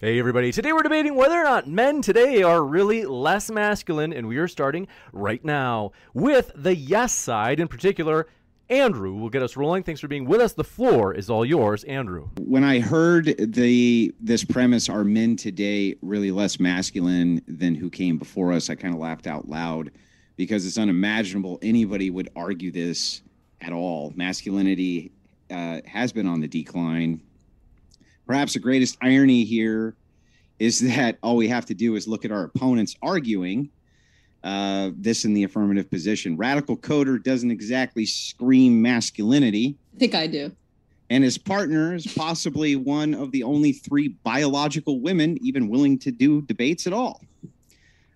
Hey everybody, today we're debating whether or not men today are really less masculine, and we are starting right now with the yes side. In particular, Andrew will get us rolling. Thanks for being with us. The floor is all yours, Andrew. When I heard this premise, are men today really less masculine than who came before us, I kind of laughed out loud because it's unimaginable anybody would argue this at all. Masculinity has been on the decline. Perhaps the greatest irony here is that all we have to do is look at our opponents arguing this in the affirmative position. Radical Coder doesn't exactly scream masculinity. I think I do. And his partner is possibly one of the only three biological women even willing to do debates at all.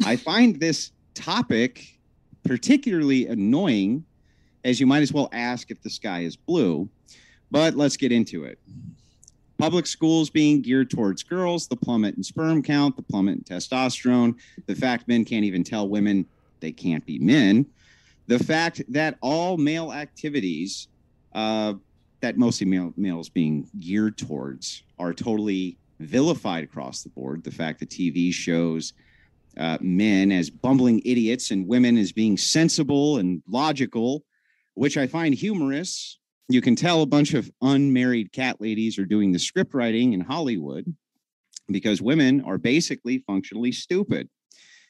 I find this topic particularly annoying, as you might as well ask if the sky is blue. But let's get into it. Public schools being geared towards girls, the plummet in sperm count, the plummet in testosterone, the fact men can't even tell women they can't be men, the fact that all male activities that mostly males being geared towards are totally vilified across the board, the fact that TV shows men as bumbling idiots and women as being sensible and logical, which I find humorous. You can tell a bunch of unmarried cat ladies are doing the script writing in Hollywood because women are basically functionally stupid.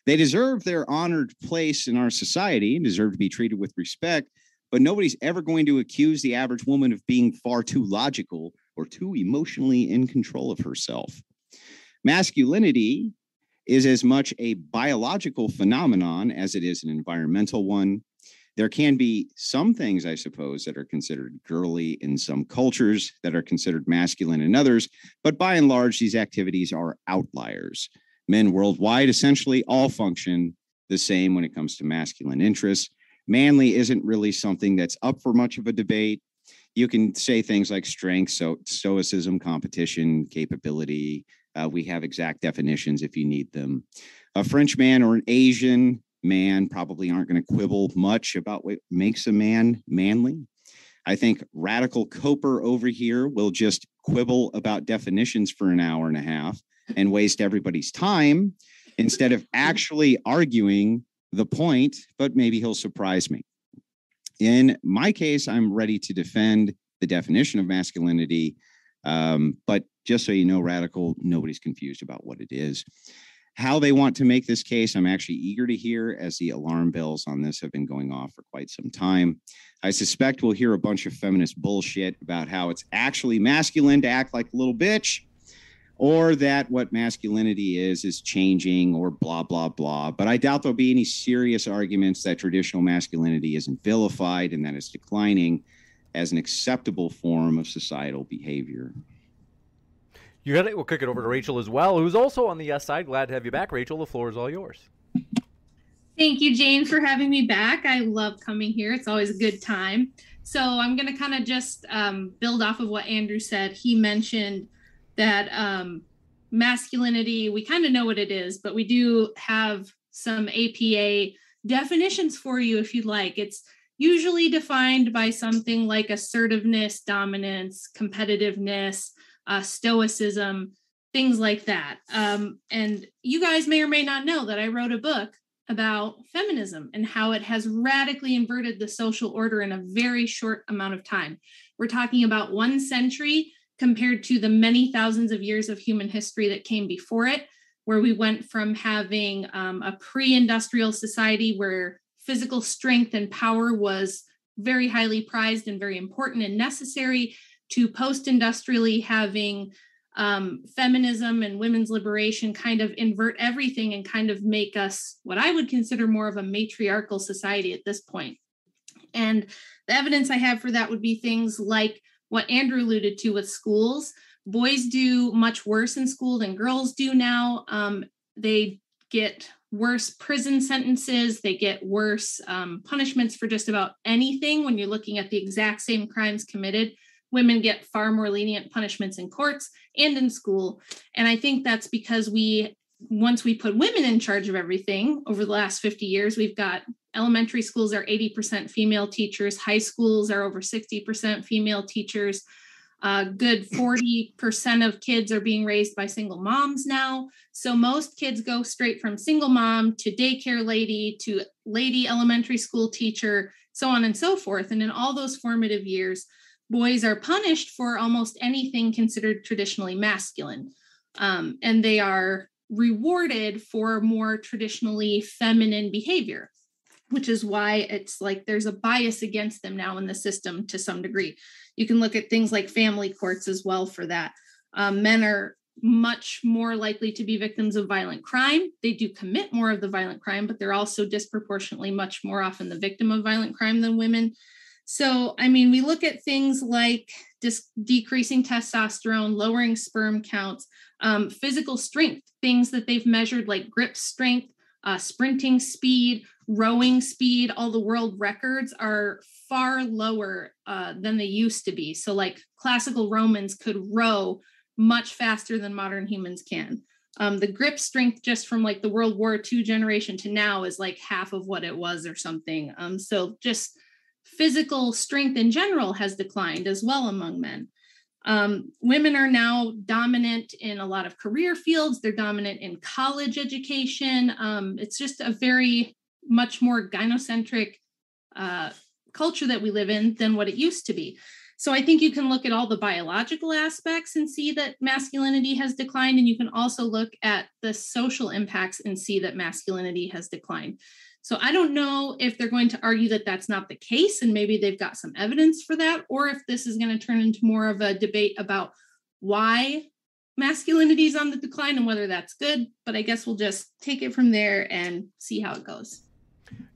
They deserve their honored place in our society and deserve to be treated with respect, but nobody's ever going to accuse the average woman of being far too logical or too emotionally in control of herself. Masculinity is as much a biological phenomenon as it is an environmental one. There can be some things, I suppose, that are considered girly in some cultures that are considered masculine in others, but by and large, these activities are outliers. Men worldwide essentially all function the same when it comes to masculine interests. Manly isn't really something that's up for much of a debate. You can say things like strength, stoicism, competition, capability. We have exact definitions if you need them. A Frenchman or an Asian man probably aren't going to quibble much about what makes a man manly. I think Radical Coper over here will just quibble about definitions for an hour and a half and waste everybody's time instead of actually arguing the point, but maybe he'll surprise me. In my case, I'm ready to defend the definition of masculinity, but just so you know, Radical, nobody's confused about what it is. How they want to make this case, I'm actually eager to hear, as the alarm bells on this have been going off for quite some time. I suspect we'll hear a bunch of feminist bullshit about how it's actually masculine to act like a little bitch, or that what masculinity is changing, or blah, blah, blah. But I doubt there'll be any serious arguments that traditional masculinity isn't vilified and that it's declining as an acceptable form of societal behavior. You got it. We'll kick it over to Rachel as well, who's also on the yes side. Glad to have you back, Rachel. The floor is all yours. Thank you, James, for having me back. I love coming here. It's always a good time. So I'm going to kind of just build off of what Andrew said. He mentioned that masculinity, we kind of know what it is, but we do have some APA definitions for you if you'd like. It's usually defined by something like assertiveness, dominance, competitiveness, stoicism, things like that. And you guys may or may not know that I wrote a book about feminism and how it has radically inverted the social order in a very short amount of time. We're talking about 1 century compared to the many thousands of years of human history that came before it, where we went from having a pre-industrial society where physical strength and power was very highly prized and very important and necessary, to post-industrially having feminism and women's liberation kind of invert everything and kind of make us what I would consider more of a matriarchal society at this point. And the evidence I have for that would be things like what Andrew alluded to with schools, Boys do much worse in school than girls do now. They get worse prison sentences. They get worse punishments for just about anything. When you're looking at the exact same crimes committed, women get far more lenient punishments in courts and in school. And I think that's because once we put women in charge of everything over the last 50 years, we've got elementary schools are 80% female teachers. High schools are over 60% female teachers. Good 40% of kids are being raised by single moms now. So most kids go straight from single mom to daycare lady to lady elementary school teacher, so on and so forth. And in all those formative years, boys are punished for almost anything considered traditionally masculine. And they are rewarded for more traditionally feminine behavior, which is why it's like there's a bias against them now in the system to some degree. You can look at things like family courts as well for that. Men are much more likely to be victims of violent crime. They do commit more of the violent crime, but they're also disproportionately much more often the victim of violent crime than women. So, I mean, we look at things like decreasing testosterone, lowering sperm counts, physical strength, things that they've measured like grip strength, sprinting speed, rowing speed. All the world records are far lower than they used to be. So like classical Romans could row much faster than modern humans can. The grip strength just from like the World War II generation to now is like half of what it was or something. So just physical strength in general has declined as well among men. Women are now dominant in a lot of career fields. They're dominant in college education. It's just a very much more gynocentric culture that we live in than what it used to be. So I think you can look at all the biological aspects and see that masculinity has declined. And you can also look at the social impacts and see that masculinity has declined. So I don't know if they're going to argue that that's not the case, and maybe they've got some evidence for that, or if this is going to turn into more of a debate about why masculinity is on the decline and whether that's good. But I guess we'll just take it from there and see how it goes.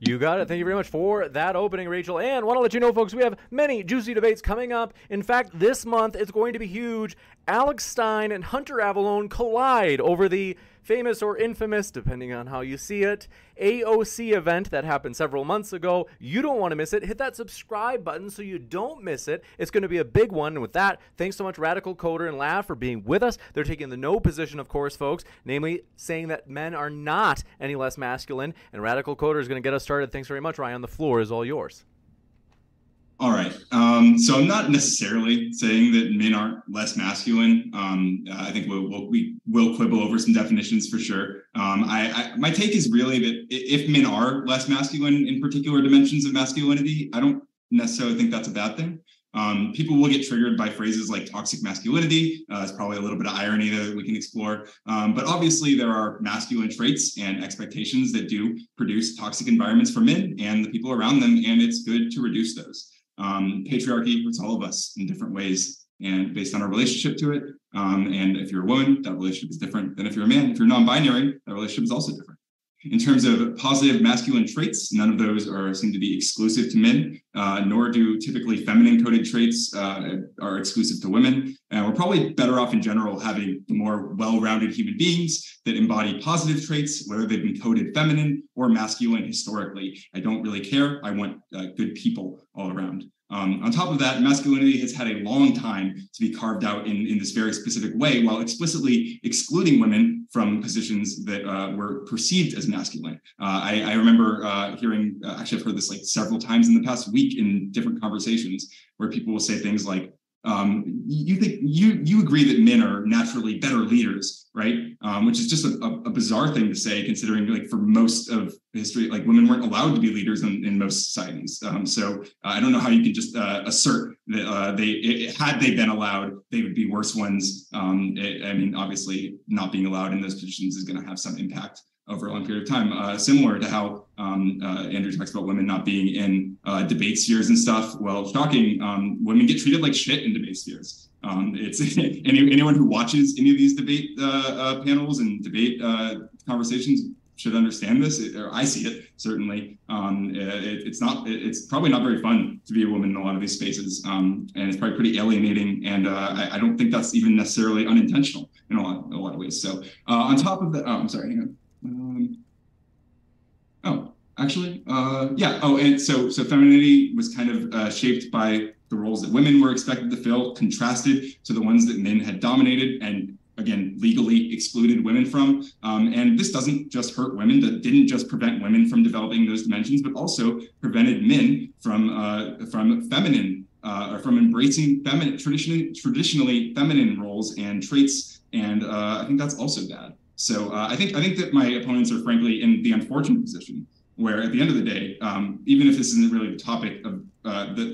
You got it. Thank you very much for that opening, Rachel. And want to let you know, folks, we have many juicy debates coming up. In fact, this month it's going to be huge. Alex Stein and Hunter Avalone collide over the famous or infamous, depending on how you see it, AOC event that happened several months ago. You don't want to miss it. Hit that subscribe button so you don't miss it. It's going to be a big one. And with that, thanks so much, Radical Coder and Lav, for being with us. They're taking the no position, of course, folks, namely saying that men are not any less masculine. And Radical Coder is going to get us started. Thanks very much, Ryan. The floor is all yours. All right. So I'm not necessarily saying that men aren't less masculine. I think we will quibble over some definitions for sure. My take is really that if men are less masculine in particular dimensions of masculinity, I don't necessarily think that's a bad thing. People will get triggered by phrases like toxic masculinity. It's probably a little bit of irony that we can explore. But obviously there are masculine traits and expectations that do produce toxic environments for men and the people around them. And it's good to reduce those. Patriarchy hurts all of us in different ways and based on our relationship to it. And if you're a woman, that relationship is different than if you're a man. If you're non-binary, that relationship is also different. In terms of positive masculine traits, none of those seem to be exclusive to men, nor do typically feminine-coded traits are exclusive to women. And we're probably better off in general having more well-rounded human beings that embody positive traits, whether they've been coded feminine or masculine historically. I don't really care. I want good people all around. On top of that, masculinity has had a long time to be carved out in this very specific way, while explicitly excluding women from positions that were perceived as masculine. I remember hearing, actually I've heard this like several times in the past week in different conversations where people will say things like, you agree that men are naturally better leaders, right? Which is just a bizarre thing to say, considering like for most of history, like women weren't allowed to be leaders in most societies. So I don't know how you can just assert that had they been allowed, they would be worse ones. I mean, obviously not being allowed in those positions is going to have some impact over a long period of time, similar to how Andrew talks about women not being in debate spheres and stuff. Well, shocking, women get treated like shit in debate spheres. It's anyone who watches any of these debate panels and debate conversations should understand this, or I see it certainly. It's probably not very fun to be a woman in a lot of these spaces, and it's probably pretty alienating. And I don't think that's even necessarily unintentional in a lot of ways. So on top of that, oh, I'm sorry, hang on. And so femininity was kind of shaped by the roles that women were expected to fill, contrasted to the ones that men had dominated and, again, legally excluded women from. And this doesn't just hurt women, that didn't just prevent women from developing those dimensions, but also prevented men from feminine, or from embracing feminine, traditionally feminine roles and traits. And I think that's also bad. So I think that my opponents are frankly in the unfortunate position where at the end of the day, even if this isn't really the topic of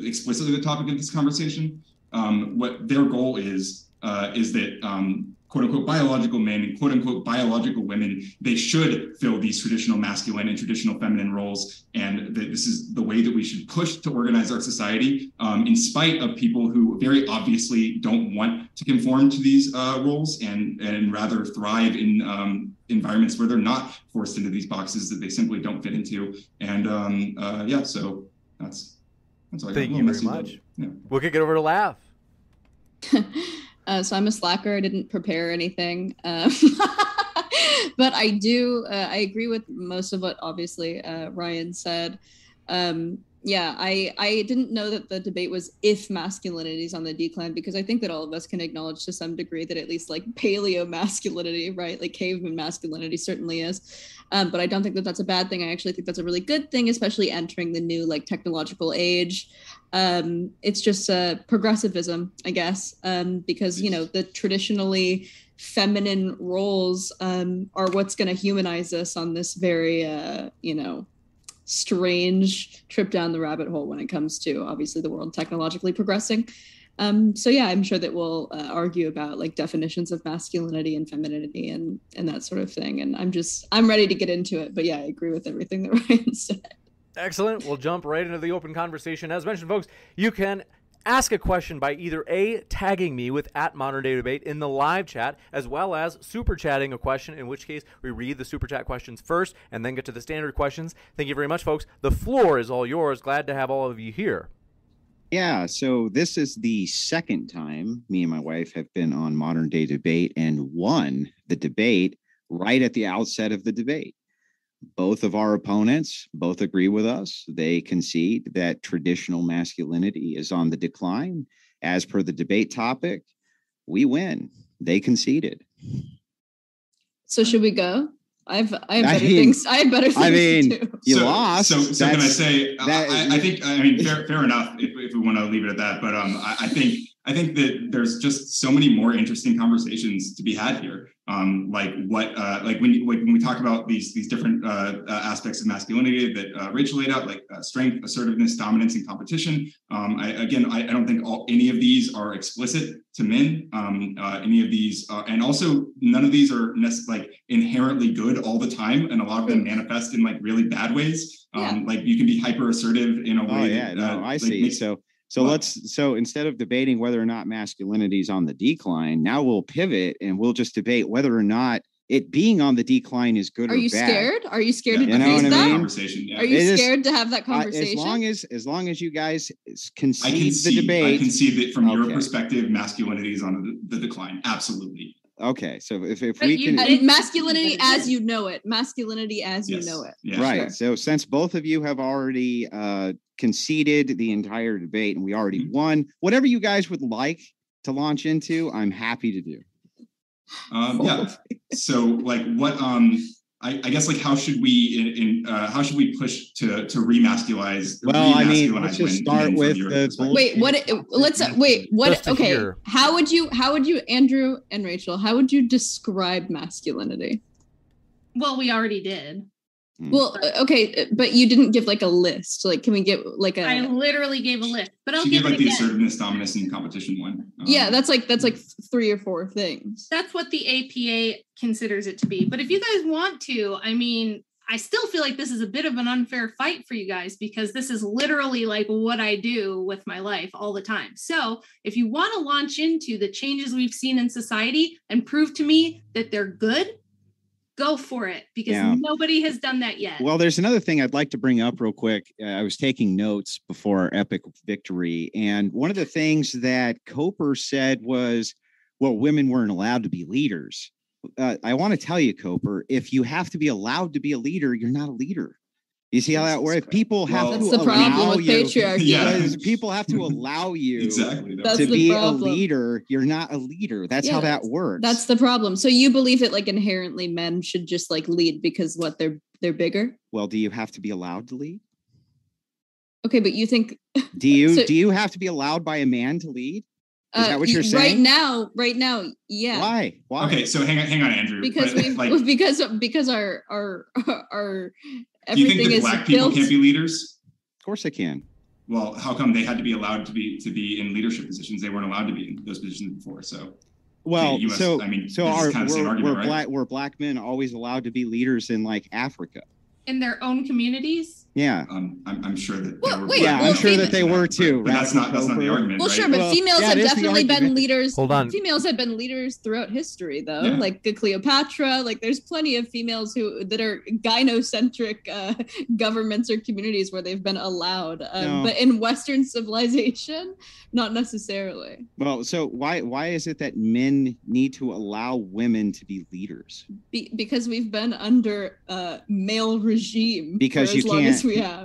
explicitly the topic of this conversation, what their goal is that quote unquote biological men and quote unquote biological women, they should fill these traditional masculine and traditional feminine roles. And that this is the way that we should push to organize our society, in spite of people who very obviously don't want to conform to these roles and rather thrive in environments where they're not forced into these boxes that they simply don't fit into. And so that's all I got. Thank you very much. Yeah. We'll kick it over to Lav. So I'm a slacker. I didn't prepare anything, but I do. I agree with most of what obviously Ryan said. I didn't know that the debate was if masculinity is on the decline, because I think that all of us can acknowledge to some degree that at least like paleo masculinity, right? Like caveman masculinity certainly is. But I don't think that that's a bad thing. I actually think that's a really good thing, especially entering the new like technological age. It's just progressivism, I guess, because, you know, the traditionally feminine roles are what's going to humanize us on this very, strange trip down the rabbit hole when it comes to obviously the world technologically progressing. I'm sure that we'll argue about like definitions of masculinity and femininity and that sort of thing. And I'm ready to get into it. But yeah, I agree with everything that Ryan said. Excellent. We'll jump right into the open conversation. As mentioned, folks, you can ask a question by either A, tagging me with @ModernDayDebate in the live chat, as well as super chatting a question, in which case we read the super chat questions first and then get to the standard questions. Thank you very much, folks. The floor is all yours. Glad to have all of you here. Yeah, so this is the second time me and my wife have been on Modern Day Debate and won the debate right at the outset of the debate. Both of our opponents both agree with us. They concede that traditional masculinity is on the decline. As per the debate topic, we win. They conceded. So should we go? I have better things to do. You lost. So can I say? I think fair enough. If we want to leave it at that, but I think that there's just so many more interesting conversations to be had here. When we talk about these different aspects of masculinity that Rachel laid out, like strength, assertiveness, dominance, and competition. I don't think any of these are explicit to men. Any of these, and also none of these are inherently good all the time, and a lot of them manifest in like really bad ways. Like you can be hyper assertive in a way. I see. So instead of debating whether or not masculinity is on the decline, now we'll pivot and we'll just debate whether or not it being on the decline is good or bad. Are you scared to face that? Conversation, yeah. Are you scared to have that conversation? As long as you guys concede the debate. I concede that from your perspective, masculinity is on the decline. Absolutely. Okay, so if masculinity as you know it, yeah, right. Sure. So since both of you have already conceded the entire debate and we already won, whatever you guys would like to launch into, I'm happy to do. So what? I guess how should we how should we push to remasculize? Well, let's just start with the okay. How would you Andrew and Rachel, how would you describe masculinity? Well, we already did. Well, okay, but you didn't give a list. Can we get I literally gave a list, but I'll give it again. The assertiveness, dominance, and competition one. Yeah, that's 3 or 4 things. That's what the APA considers it to be. But if you guys want to, I still feel like this is a bit of an unfair fight for you guys because this is literally what I do with my life all the time. So if you want to launch into the changes we've seen in society and prove to me that they're good, Go for it, because nobody has done that yet. Well, there's another thing I'd like to bring up real quick. I was taking notes before our epic victory. And one of the things that Coper said was, well, women weren't allowed to be leaders. I want to tell you, Coper, if you have to be allowed to be a leader, you're not a leader. You see how that works? People have to allow you. That's the problem with patriarchy. Yeah. People have to allow you to be a leader. You're not a leader. That's how that works. That's the problem. So you believe that like inherently men should just like lead because what, they're bigger? Well, do you have to be allowed to lead? Okay, but you think do you have to be allowed by a man to lead? Is that what you're saying? Right now, yeah. Why? Okay, so hang on, Andrew. Because because our everything. Do you think that black people can't be leaders? Of course they can. Well, how come they had to be allowed to be in leadership positions? They weren't allowed to be in those positions before. So, were black men always allowed to be leaders in like Africa? In their own communities? Yeah. I'm sure that they were. I'm sure that they were too. But that's not the argument, right? Well, sure, but females have definitely been leaders. Hold on. Females have been leaders throughout history, though. Yeah. Like the Cleopatra, like there's plenty of females that are gynocentric governments or communities where they've been allowed. But in Western civilization, not necessarily. Well, so why is it that men need to allow women to be leaders? Because we've been under male regime. Because you can't.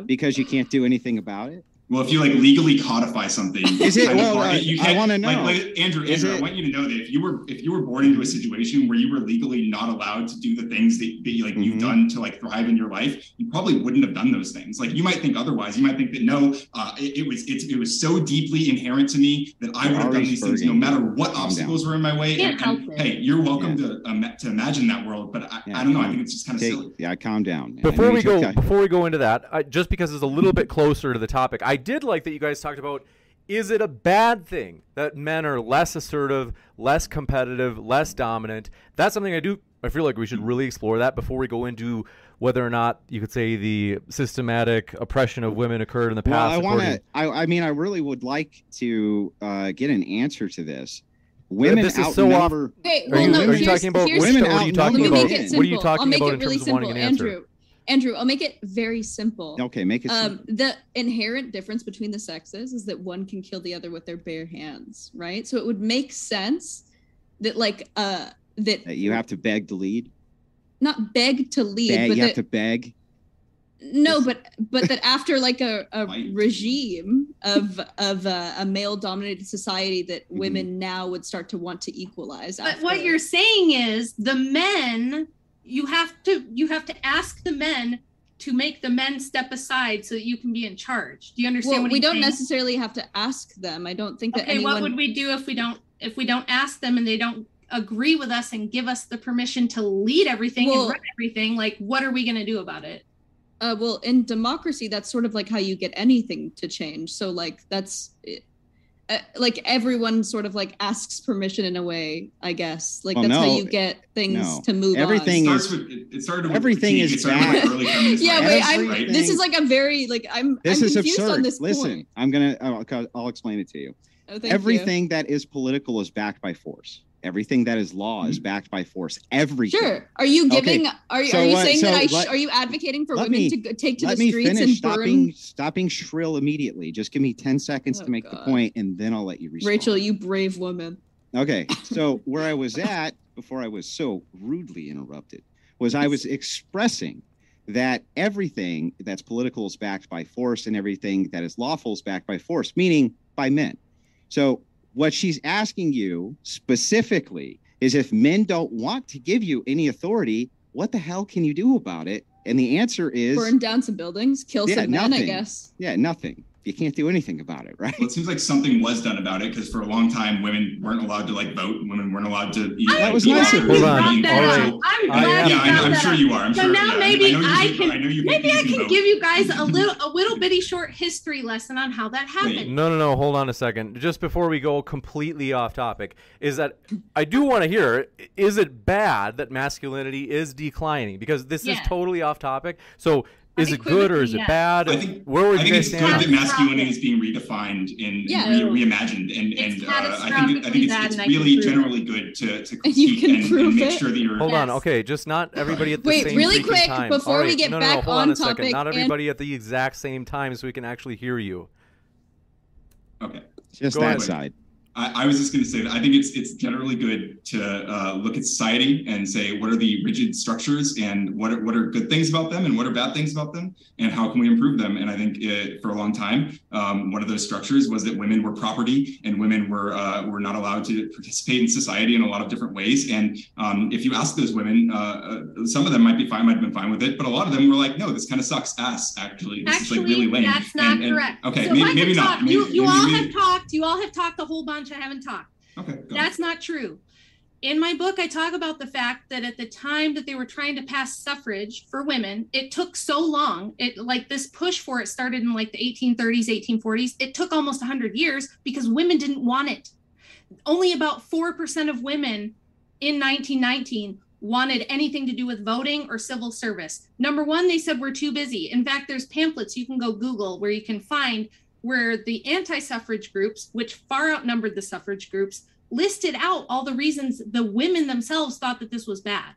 Because you can't do anything about it. Well, if you like legally codify something, is it? Well, you I want to know, like, Andrew, I want you to know that if you were born into a situation where you were legally not allowed to do the things that you've done to like thrive in your life, you probably wouldn't have done those things. Like you might think otherwise. You might think that it was so deeply inherent to me that I would have done these things no matter what obstacles were in my way. And hey, you're welcome to imagine that world, but I don't know. I think it's just kind of silly. Yeah, calm down. Before we go into that, just because it's a little bit closer to the topic, I did like that you guys talked about, is it a bad thing that men are less assertive, less competitive, less dominant? That's something I feel like we should really explore that before we go into whether or not you could say the systematic oppression of women occurred in the past. Well, I really would like to get an answer to this. Women outnumber. Are you talking about women? Are you talking about men? What are you talking about in terms of wanting an answer? Andrew, I'll make it very simple. Okay, make it simple. The inherent difference between the sexes is that one can kill the other with their bare hands, right? So it would make sense that that you have to beg to lead? Not beg to lead. Have to beg? No, but that after like a regime of a male-dominated society that women now would start to want to equalize. But what you're saying is the men... You have to ask the men to make the men step aside so that you can be in charge. Do you understand what we don't necessarily have to ask them. I don't think that anyone... what would we do if we don't ask them and they don't agree with us and give us the permission to lead everything and run everything? Like, what are we going to do about it? Well, in democracy, that's sort of like how you get anything to change. So, like, that's... like everyone sort of like asks permission in a way, I guess. Like how you get things to move. Everything started with early feminist. Yeah, wait. This is like a very like I'm is confused absurd. On this Listen, point. I'll explain it to you. Oh, thank everything you. That is political is backed by force. Everything that is law is backed by force. Everything. Sure. Are you giving? Okay. Are you advocating for women to take to the streets and burn? Stop being shrill immediately. Just give me 10 seconds to make the point, and then I'll let you respond. Rachel, you brave woman. Okay. So where I was at before I was so rudely interrupted was I was expressing that everything that's political is backed by force, and everything that is lawful is backed by force, meaning by men. So. What she's asking you specifically is if men don't want to give you any authority, what the hell can you do about it? And the answer is... burn down some buildings, kill some men, I guess. Yeah, nothing. You can't do anything about it, right? Well, it seems like something was done about it because for a long time, women weren't allowed to like vote. Women weren't allowed to eat. That was nice. Hold on. Right. I'm glad you brought that up. I'm sure you are. I'm so sure, now maybe I can give you guys a little bitty short history lesson on how that happened. Wait. No. Hold on a second. Just before we go completely off topic, is that I do want to hear, is it bad that masculinity is declining? Because this is totally off topic. So Is it good or is it bad? I think it's good that masculinity is being redefined and reimagined. And I think it's really generally good to critique and make sure that you're... Hold on. Okay. Just not everybody at the same time. Wait, really quick time. Before right, we get no, back no, hold on a topic. Second. Not everybody at the exact same time so we can actually hear you. Okay. Just that side. I was just going to say that I think it's generally good to look at society and say, what are the rigid structures and what are good things about them and what are bad things about them and how can we improve them? And I think for a long time, one of those structures was that women were property and women were not allowed to participate in society in a lot of different ways. And if you ask those women, some of them might have been fine with it, but a lot of them were like, no, this kind of sucks ass, actually. This is like really lame. That's not correct. Okay, so maybe not. You all have talked a whole bunch. I haven't talked. Okay, that's not true. In my book, I talk about the fact that at the time that they were trying to pass suffrage for women, it took so long. It like this push for it started in like the 1830s, 1840s. It took almost 100 years because women didn't want it. Only about 4% of women in 1919 wanted anything to do with voting or civil service. Number one, they said we're too busy. In fact, there's pamphlets you can go Google where you can find where the anti-suffrage groups, which far outnumbered the suffrage groups, listed out all the reasons the women themselves thought that this was bad.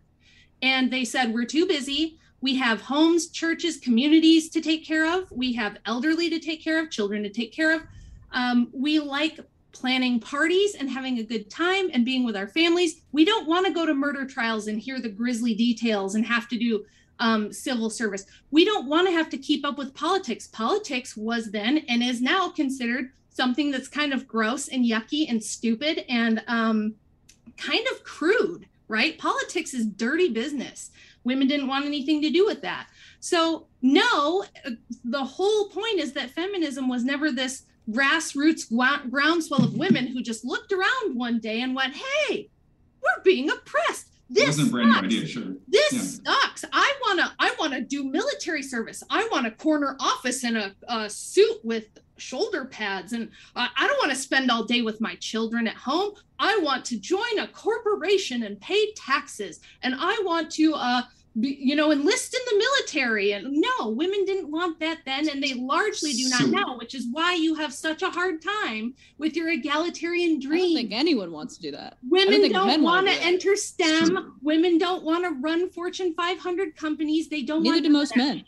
And they said, we're too busy. We have homes, churches, communities to take care of. We have elderly to take care of, children to take care of. We like planning parties and having a good time and being with our families. We don't want to go to murder trials and hear the grisly details and have to do civil service. We don't want to have to keep up with politics. Politics was then and is now considered something that's kind of gross and yucky and stupid and kind of crude, right? Politics is dirty business. Women didn't want anything to do with that. So no, the whole point is that feminism was never this grassroots groundswell of women who just looked around one day and went, hey, we're being oppressed. This sucks. This sucks. I wanna do military service. I want a corner office in a suit with shoulder pads, and I don't want to spend all day with my children at home. I want to join a corporation and pay taxes, and I want to enlist in the military. And no, women didn't want that then, and they largely do not now, which is why you have such a hard time with your egalitarian dream. I don't think anyone wants to do that. Women don't want to enter STEM. True. Women don't want to run Fortune 500 companies. They don't. Neither do most men.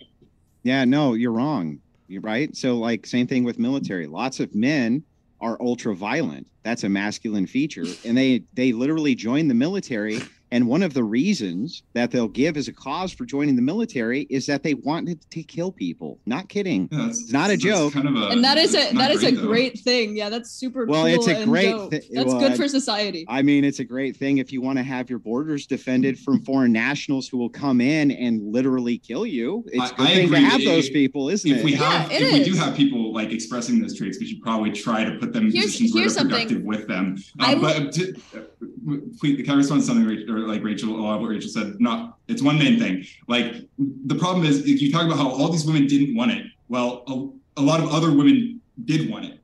Yeah, no, you're wrong. You're right. So like same thing with military. Lots of men are ultra violent. That's a masculine feature, and they literally join the military. And one of the reasons that they'll give as a cause for joining the military is that they wanted to kill people. Not kidding. Yeah, it's not a joke. Kind of and that is a great thing. Yeah, that's super cool. Well, it's a great thing. That's good for society. I mean, it's a great thing if you want to have your borders defended from foreign nationals who will come in and literally kill you. It's a good thing to have those people, isn't it? If we do have people like expressing those traits, we should probably try to put them in positions where they're productive with them. Please, can I respond to something, Rachel? Like Rachel, a lot of what Rachel said, it's one main thing. Like the problem is if you talk about how all these women didn't want it. Well, a lot of other women did want it.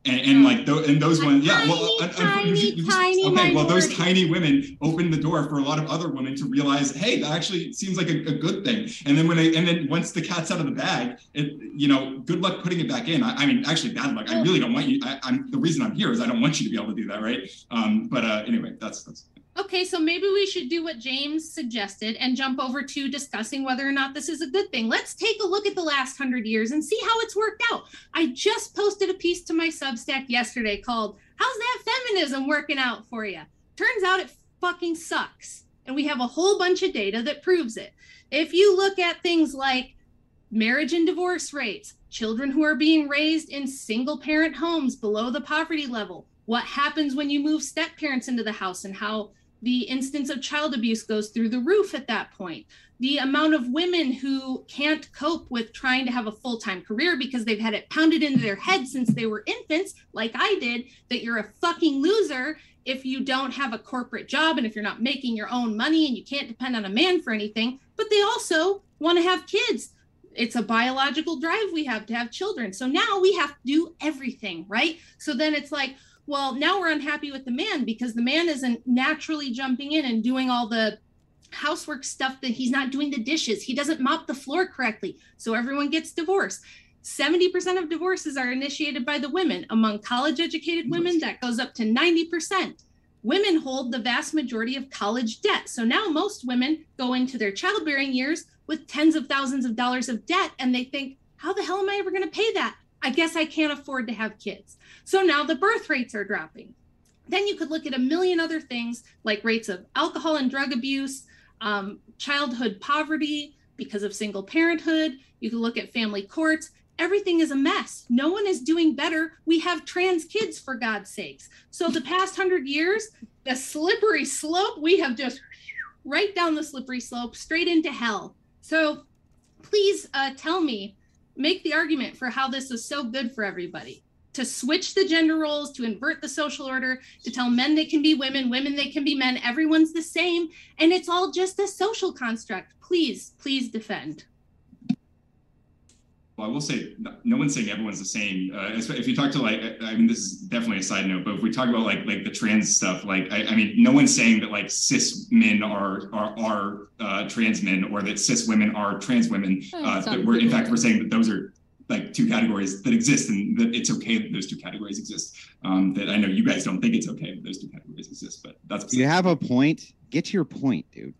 Those tiny women opened the door for a lot of other women to realize, hey, that actually seems like a good thing. And then once the cat's out of the bag, good luck putting it back in. Actually bad luck. I really don't want you. The reason I'm here is I don't want you to be able to do that. Right. But anyway, that's. Okay, so maybe we should do what James suggested and jump over to discussing whether or not this is a good thing. Let's take a look at the last 100 years and see how it's worked out. I just posted a piece to my Substack yesterday called, "How's That Feminism Working Out for You?" Turns out it fucking sucks. And we have a whole bunch of data that proves it. If you look at things like marriage and divorce rates, children who are being raised in single parent homes below the poverty level, what happens when you move step parents into the house and how the instance of child abuse goes through the roof at that point. The amount of women who can't cope with trying to have a full-time career because they've had it pounded into their head since they were infants, like I did, that you're a fucking loser if you don't have a corporate job and if you're not making your own money and you can't depend on a man for anything, but they also want to have kids. It's a biological drive we have to have children. So now we have to do everything, right? So then it's like, well, now we're unhappy with the man because the man isn't naturally jumping in and doing all the housework stuff, that he's not doing the dishes, he doesn't mop the floor correctly, so everyone gets divorced. 70% of divorces are initiated by the women. Among college-educated women, that goes up to 90%. Women hold the vast majority of college debt. So now most women go into their childbearing years with tens of thousands of dollars of debt, and they think, how the hell am I ever going to pay that? I guess I can't afford to have kids. So now the birth rates are dropping. Then you could look at a million other things, like rates of alcohol and drug abuse, childhood poverty because of single parenthood. You can look at family courts. Everything is a mess. No one is doing better. We have trans kids, for God's sakes. So the past 100 years, the slippery slope, we have just right down the slippery slope, straight into hell. So please tell me, make the argument for how this is so good for everybody. To switch the gender roles, to invert the social order, to tell men they can be women, women they can be men, everyone's the same, and it's all just a social construct. Please, please defend. Well, I will say, no one's saying everyone's the same. If you talk to, I mean, this is definitely a side note, but if we talk about like the trans stuff, I mean, no one's saying that cis men are trans men, or that cis women are trans women. We're saying that those are two categories that exist, and that it's okay that those two categories exist. That I know you guys don't think it's okay that those two categories exist, but that's. You have a point. Get your point, dude.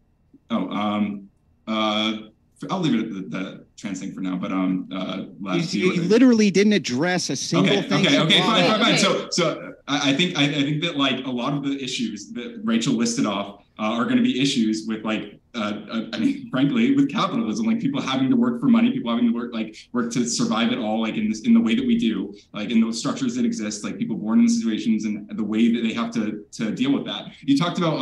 I'll leave it at the trans thing for now, but you literally didn't address a single thing. Okay, fine. So I think that a lot of the issues that Rachel listed off are going to be issues with I mean, frankly, with capitalism, people having to work for money, people having to work to survive at all, in the way that we do, in those structures that exist, people born in situations and the way that they have to deal with that. You talked about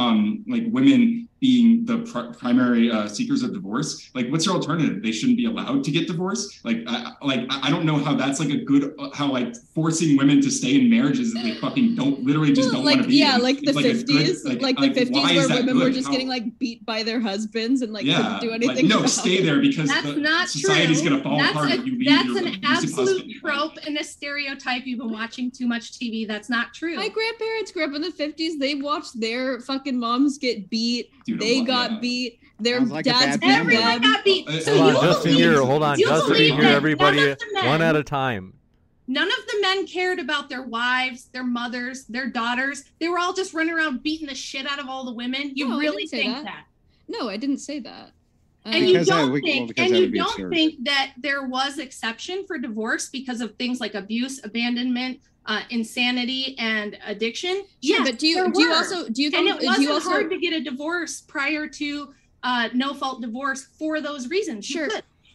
women being the primary seekers of divorce. What's your alternative? They shouldn't be allowed to get divorced. I don't know how that's a good, how forcing women to stay in marriages that they fucking don't want to be in. It's the 50s, the 50s where women were just getting beat by their husbands. And couldn't do anything. No, stay there because society's going to fall apart. That's an absolute trope and a stereotype. You've been watching too much TV. That's not true. My grandparents grew up in the 50s. They watched their fucking moms get beat. They got beat. Their dads got beat. So hold on, just to hear everybody one at a time. None of the men cared about their wives, their mothers, their daughters. They were all just running around beating the shit out of all the women. You really think that? No, I didn't say that. And you don't think that there was exception for divorce because of things like abuse, abandonment, insanity, and addiction. Yeah, sure, but do you also hard to get a divorce prior to no-fault divorce for those reasons? Sure.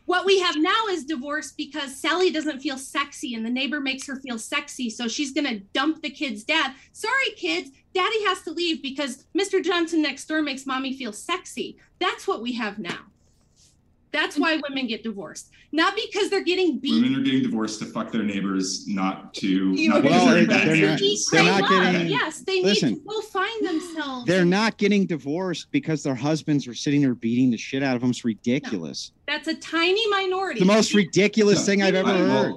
What we have now is divorce because Sally doesn't feel sexy and the neighbor makes her feel sexy. So she's going to dump the kid's dad. Sorry, kids, daddy has to leave because Mr. Johnson next door makes mommy feel sexy. That's what we have now. That's why women get divorced. Not because they're getting beat. Women are getting divorced to fuck their neighbors, Yes, they need to go find themselves. They're not getting divorced because their husbands are sitting there beating the shit out of them. It's ridiculous. No, that's a tiny minority. It's the most ridiculous thing I've ever heard.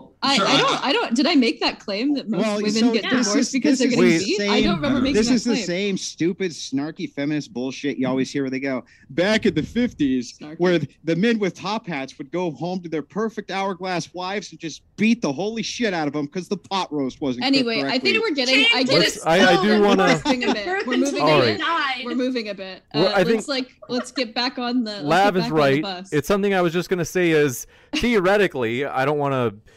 Did I make that claim that most women get divorced because they're getting beat? I don't remember making that claim. This is the same stupid, snarky feminist bullshit you always hear where they go, back in the 50s, where the men with top hats would go home to their perfect hourglass wives and just beat the holy shit out of them because the pot roast wasn't correctly. Anyway, I think we're getting... We're moving a bit. Let's get back on the bus. Lav is right. It's something I was just going to say is, theoretically, I don't want to...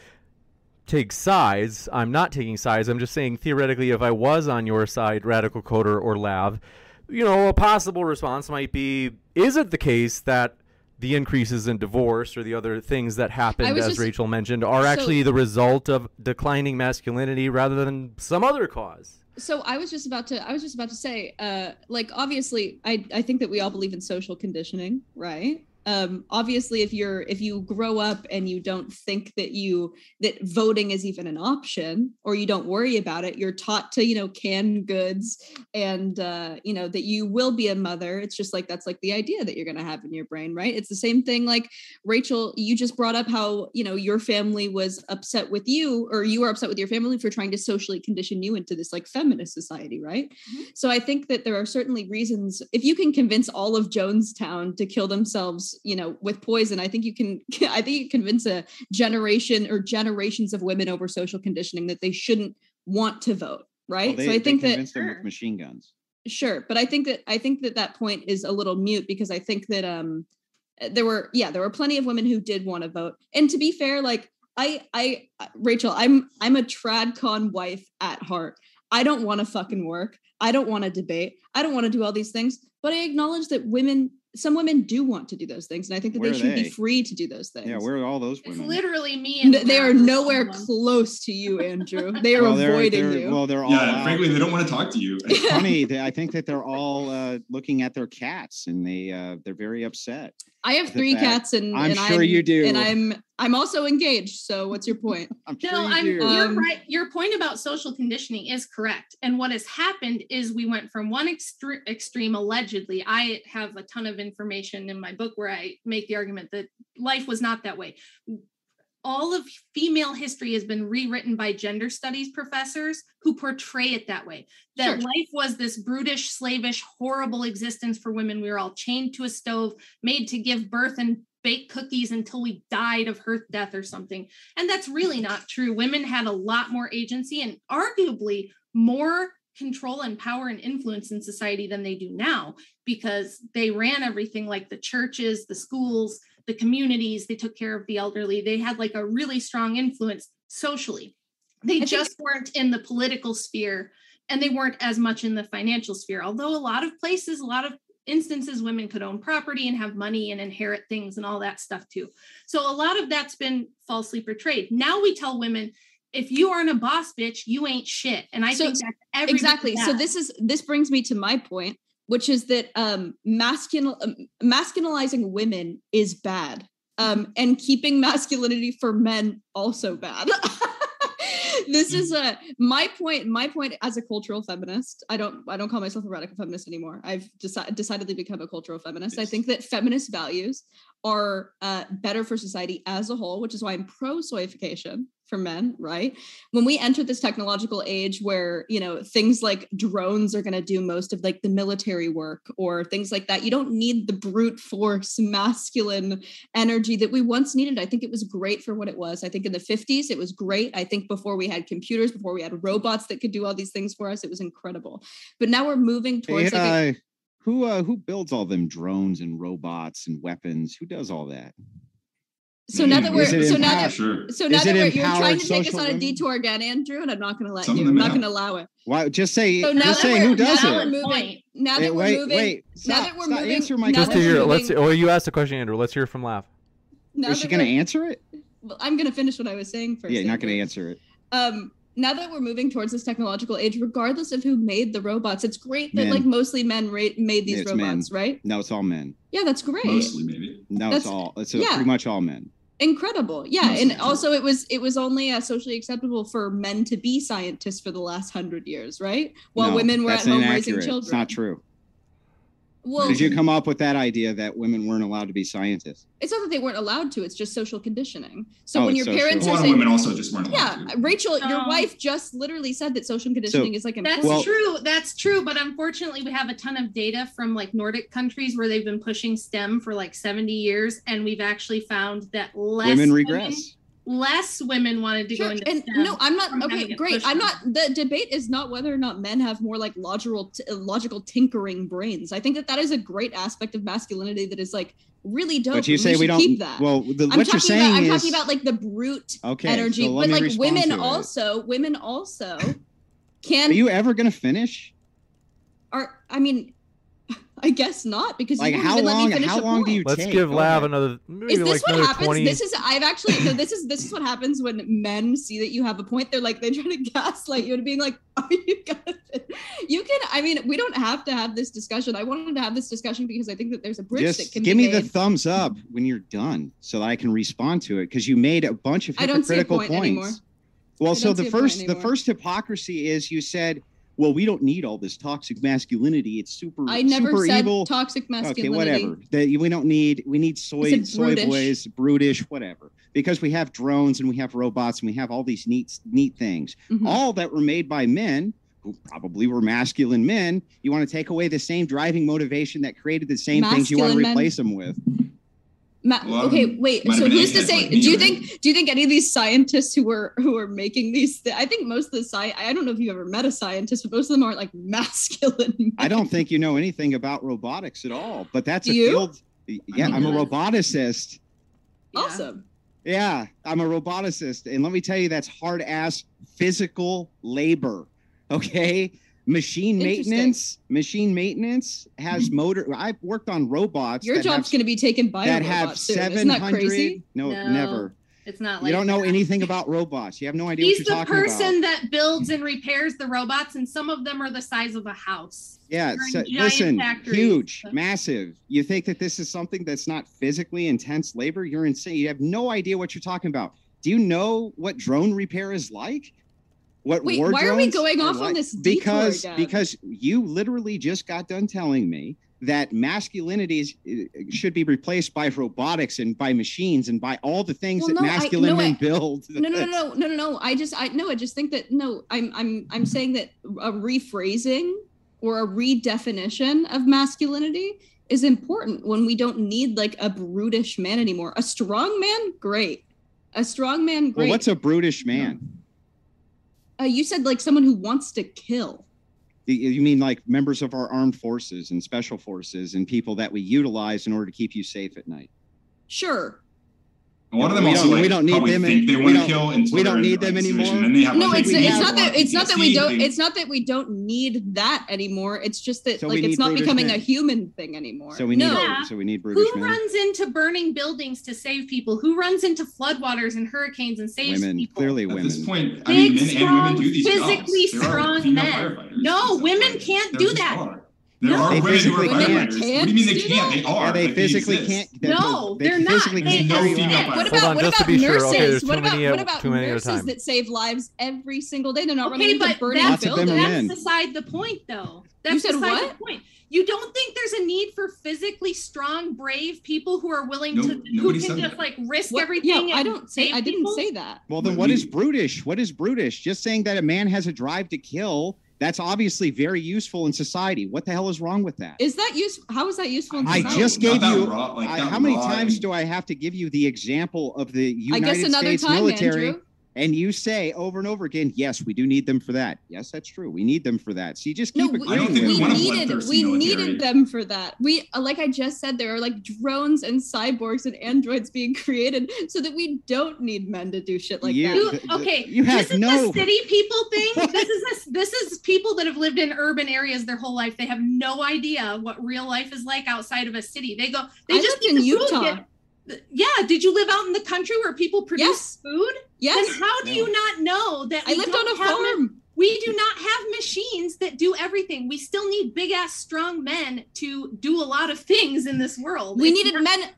take sides. I'm not taking sides. I'm just saying theoretically, if I was on your side, Radical Coder or Lav, a possible response might be, is it the case that the increases in divorce or the other things that happened, as Rachel mentioned, are actually the result of declining masculinity rather than some other cause? So I was just about to say, obviously I think that we all believe in social conditioning, right? Obviously, if you grow up and you don't think that voting is even an option, or you don't worry about it, you're taught to, can goods and, that you will be a mother. It's just like, that's like the idea that you're going to have in your brain, right? It's the same thing. Like, Rachel, you just brought up how, your family was upset with you, or you were upset with your family for trying to socially condition you into this like feminist society, right? Mm-hmm. So I think that there are certainly reasons, if you can convince all of Jonestown to kill themselves, with poison, I think you convince a generation or generations of women over social conditioning that they shouldn't want to vote, right? Well, so I think that them with machine guns. Sure, but I think that point is a little mute, because I think that there were plenty of women who did want to vote. And to be fair, like Rachel, I'm a tradcon wife at heart. I don't want to fucking work. I don't want to debate. I don't want to do all these things, but I acknowledge that some women do want to do those things. And I think that they should be free to do those things. Yeah, where are all those women? It's literally me. And they are nowhere close to you, Andrew. They are avoiding you. Well, they're all frankly, they don't want to talk to you. It's funny. I think that they're all looking at their cats, and they're very upset. I have three cats, and I'm sure you do. And I'm also engaged. So what's your point? You're right. Your point about social conditioning is correct. And what has happened is we went from one extreme, allegedly. I have a ton of information in my book where I make the argument that life was not that way. All of female history has been rewritten by gender studies professors who portray it that way. That life was this brutish, slavish, horrible existence for women. We were all chained to a stove, made to give birth and bake cookies until we died of hearth death or something. And that's really not true. Women had a lot more agency and arguably more control and power and influence in society than they do now, because they ran everything, like the churches, the schools, the communities. They took care of the elderly. They had like a really strong influence socially. They just weren't in the political sphere, and they weren't as much in the financial sphere. Although a lot of instances, women could own property and have money and inherit things and all that stuff too. So a lot of that's been falsely portrayed. Now we tell women, if you aren't a boss bitch, you ain't shit. And I think that's everything. Exactly. So this brings me to my point, which is that masculinizing women is bad, and keeping masculinity for men also bad. This is my point as a cultural feminist. I don't call myself a radical feminist anymore. I've decidedly become a cultural feminist. Yes. I think that feminist values are better for society as a whole, which is why I'm pro soyification for men, right? When we enter this technological age where, things like drones are going to do most of like the military work or things like that, you don't need the brute force, masculine energy that we once needed. I think it was great for what it was. I think in the 50s, it was great. I think before we had computers, before we had robots that could do all these things for us, it was incredible. But now we're moving towards who builds all them drones and robots and weapons? Who does all that? So now that you're trying to take us on a detour again, Andrew, and I'm not going to let you. I'm not going to allow it. Why? Just say. So now just that say who does now it. We're moving, now that wait, we're moving. Wait. Stop, now that we're stop, moving. Answer my question. Let's see. Well, you asked the question, Andrew. Let's hear from Lav. Is she going to answer it? Well, I'm going to finish what I was saying first. Yeah, you're not going to answer it. Now that we're moving towards this technological age, regardless of who made the robots, it's great that like mostly men made these robots, men. Right? No, it's all men. Yeah, that's great. Mostly, maybe. No, it's all. It's pretty much all men. Incredible. Yeah. Mostly. And also it was only socially acceptable for men to be scientists for the last 100 years, right? While women were at home raising children. It's not true. Well, did you come up with that idea that women weren't allowed to be scientists? It's not that they weren't allowed to. It's just social conditioning. So when your parents are saying, women also just weren't allowed to. Rachel, your wife just literally said that social conditioning is like important. That's true. But unfortunately, we have a ton of data from like Nordic countries where they've been pushing STEM for like 70 years. And we've actually found that women regress. Less women wanted to go into STEM. No, I'm not. Okay, great. I'm not. The debate is not whether or not men have more like logical tinkering brains. I think that is a great aspect of masculinity that is like really dope. But you say we don't keep that. Well, what you're saying is I'm talking about like the brute energy, but like women also can. Are you ever gonna finish? I mean. I guess not, because like, you didn't even let me finish the point. How long do you take? Let's give Lav another. Maybe is this like what happens? 20... This is what happens when men see that you have a point. They're like, they're trying to gaslight you and being like, are you gonna? You can. I mean, we don't have to have this discussion. I wanted to have this discussion because I think that there's a bridge that can be made. Give me the thumbs up when you're done, so that I can respond to it. Because you made a bunch of hypocritical points. Anymore. Well, so the first hypocrisy is you said, well, we don't need all this toxic masculinity. It's super. I never super said evil. Toxic masculinity. Okay, whatever. We need soy boys, brutish, whatever. Because we have drones and we have robots and we have all these neat things. Mm-hmm. All that were made by men who probably were masculine men. You want to take away the same driving motivation that created the same masculine things you want to replace them with. Okay, wait. So who's to say? Do you think any of these scientists who are making these? I think most of the I don't know if you ever met a scientist, but most of them aren't like masculine men. I don't think you know anything about robotics at all. But that's a field. Yeah, I'm a roboticist. Awesome. Yeah, I'm a roboticist, and let me tell you, that's hard ass physical labor. Okay. Machine maintenance has motor. I've worked on robots. Your job's going to be taken by that a robot have soon. 700. Isn't that crazy? No, never. It's not like you don't know anything about robots. You have no idea. He's what you're talking about. He's the person that builds and repairs the robots, and some of them are the size of a house. Yeah, listen, huge, massive. You think that this is something that's not physically intense labor? You're insane. You have no idea what you're talking about. Do you know what drone repair is like? Why are we going off on this detour again? Because you literally just got done telling me that masculinities should be replaced by robotics and by machines and by all the things that masculine men build. No. I'm saying that a rephrasing or a redefinition of masculinity is important when we don't need like a brutish man anymore. A strong man, great. Well, what's a brutish man? No. You said like someone who wants to kill. You mean like members of our armed forces and special forces and people that we utilize in order to keep you safe at night? Sure. One of them also like, we don't need them. We don't need them anymore. No, it's not that we don't need that anymore. It's just that like it's not becoming a human thing anymore. So we need brutish men. Who runs into burning buildings to save people? Who runs into floodwaters and hurricanes and saves people? Clearly women. At this point, I mean, men and women do these jobs. Physically strong men. No, women can't do that. There are women who are firefighters. What do you mean they can't? They are. They physically can't. No, they're not. What about nurses? What about nurses that save lives every single day? They're not running into burning buildings. That's beside the point, though. That's beside the point. You don't think there's a need for physically strong, brave people who are willing to like risk everything? Yeah, I didn't say that. Well, then what is brutish? Just saying that a man has a drive to kill. That's obviously very useful in society. What the hell is wrong with that? Is that useful? How is that useful in society? I just gave you. How many times do I have to give you the example of the United States military? Andrew. And you say over and over again, yes, we do need them for that. Yes, that's true. We need them for that. So you just keep agreeing with them. We needed them for that. We, like I just said, there are like drones and cyborgs and androids being created so that we don't need men to do shit like that. This is the city people thing. This is people that have lived in urban areas their whole life. They have no idea what real life is like outside of a city. I just lived in Utah. Yeah, did you live out in the country where people produce food? Yes. Then how do you not know that I lived on a farm? We do not have machines that do everything. We still need big ass strong men to do a lot of things in this world. We needed men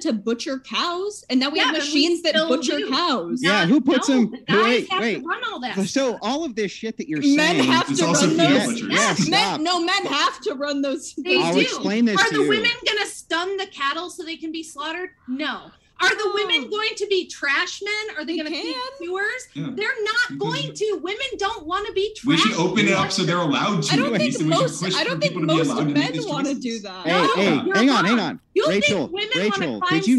to butcher cows, and now we have machines that butcher cows. Yeah, who puts them? Guys have to run all that. So all of this shit that you're saying, men have to run those. Yes, men have to run those. I'll explain this to you. Are the women going to stun the cattle so they can be slaughtered? No. Are the women going to be trash men? Are they going to be viewers? Yeah. They're not going to. Women don't want to be trash. We should open it up so they're allowed to. I don't think most men want to do that. Hey, hang on. Rachel, did you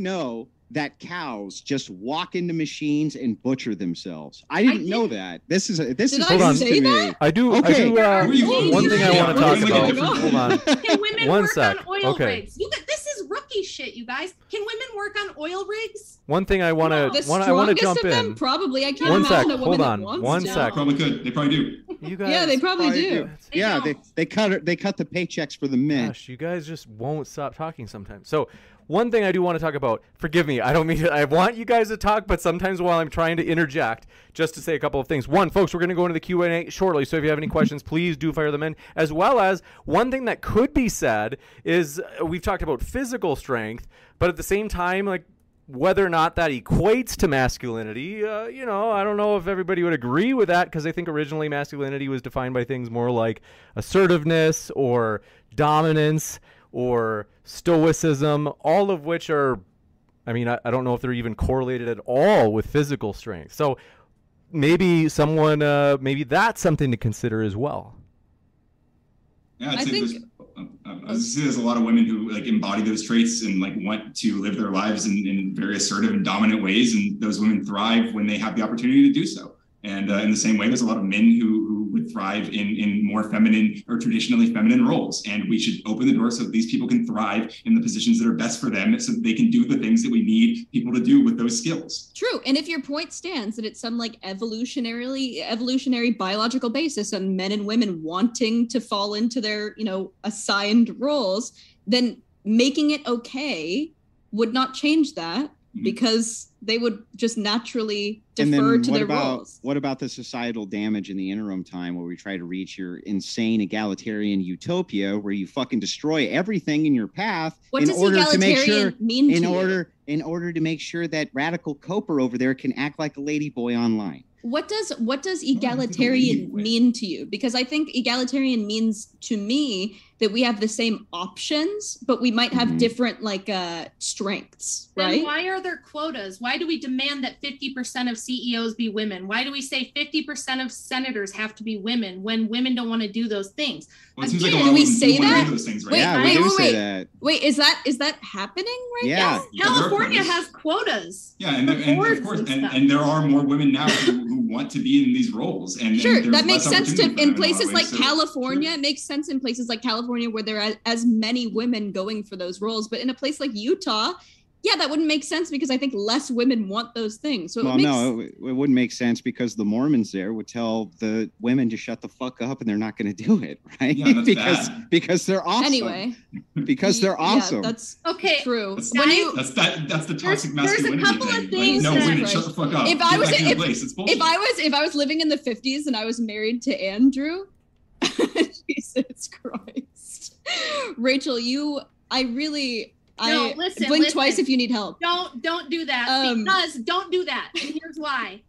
know that cows just walk into machines and butcher themselves? I didn't know that. This is to me. I do. Okay. I do, one thing I want to talk about. Hold on. Can women work on oil rigs? This is rookie shit, you guys. Can women work on oil rigs? One thing I want to jump in. The strongest of them, probably. I can't imagine a woman that wants to. Probably could. They probably do. You guys yeah, they probably do. Yeah, they cut the paychecks for the men. Gosh, you guys just won't stop talking sometimes. So one thing I do want to talk about, forgive me, I don't mean to, I want you guys to talk, but sometimes while I'm trying to interject, just to say a couple of things. One, folks, we're going to go into the Q&A shortly, so if you have any questions, please do fire them in. As well as one thing that could be said is we've talked about physical strength, but at the same time, like, whether or not that equates to masculinity, you know, I don't know if everybody would agree with that, because I think originally masculinity was defined by things more like assertiveness or dominance or stoicism, all of which are, I mean, I don't know if they're even correlated at all with physical strength. So maybe someone, maybe that's something to consider as well. Yeah, I think there's a lot of women who like embody those traits and like want to live their lives in very assertive and dominant ways, and those women thrive when they have the opportunity to do so. And in the same way, there's a lot of men who would thrive in more feminine or traditionally feminine roles, and we should open the door so that these people can thrive in the positions that are best for them, so that they can do the things that we need people to do with those skills. True. And if your point stands that it's some like evolutionary biological basis on men and women wanting to fall into their, you know, assigned roles, then making it okay would not change that. Because they would just naturally defer to their roles. What about the societal damage in the interim time where we try to reach your insane egalitarian utopia where you fucking destroy everything in your path in order to make sure to make sure that radical coper over there can act like a ladyboy online? What does egalitarian mean to you? Because I think egalitarian means to me that we have the same options, but we might have different like strengths, right? Then why are there quotas? Why do we demand that 50% of CEOs be women? Why do we say 50% of senators have to be women when women don't want to do those things? Well, it seems like a lot of women don't want to do those things right now. Yeah, we do say that. Wait, is that happening right now? Yeah, California has quotas. Yeah, and of course, and there are more women now who want to be in these roles. And sure, that makes sense in places like California. It makes sense in places like California where there are as many women going for those roles, but in a place like Utah, yeah, that wouldn't make sense because I think less women want those things. So it wouldn't make sense because the Mormons there would tell the women to shut the fuck up and they're not going to do it, right? Yeah, because they're awesome. Anyway, because they're awesome. Yeah, that's okay. True. That's the toxic masculinity. There's a couple of things. Like, no, women, shut the fuck up. If I was living in the 50s and I was married to Andrew, Jesus Christ, Rachel, listen. Twice if you need help. Don't do that. Don't do that. And here's why.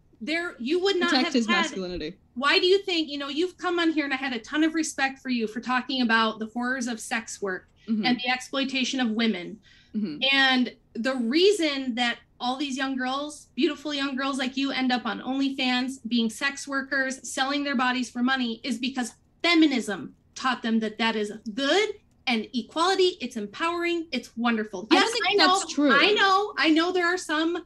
You would not protect his masculinity. Why do you think, you know, you've come on here and I had a ton of respect for you for talking about the horrors of sex work and the exploitation of women. And the reason that all these young girls, beautiful young girls like you end up on OnlyFans, being sex workers, selling their bodies for money is because feminism taught them that is good and equality. It's empowering. It's wonderful. Yes, I know that's true. I know there are some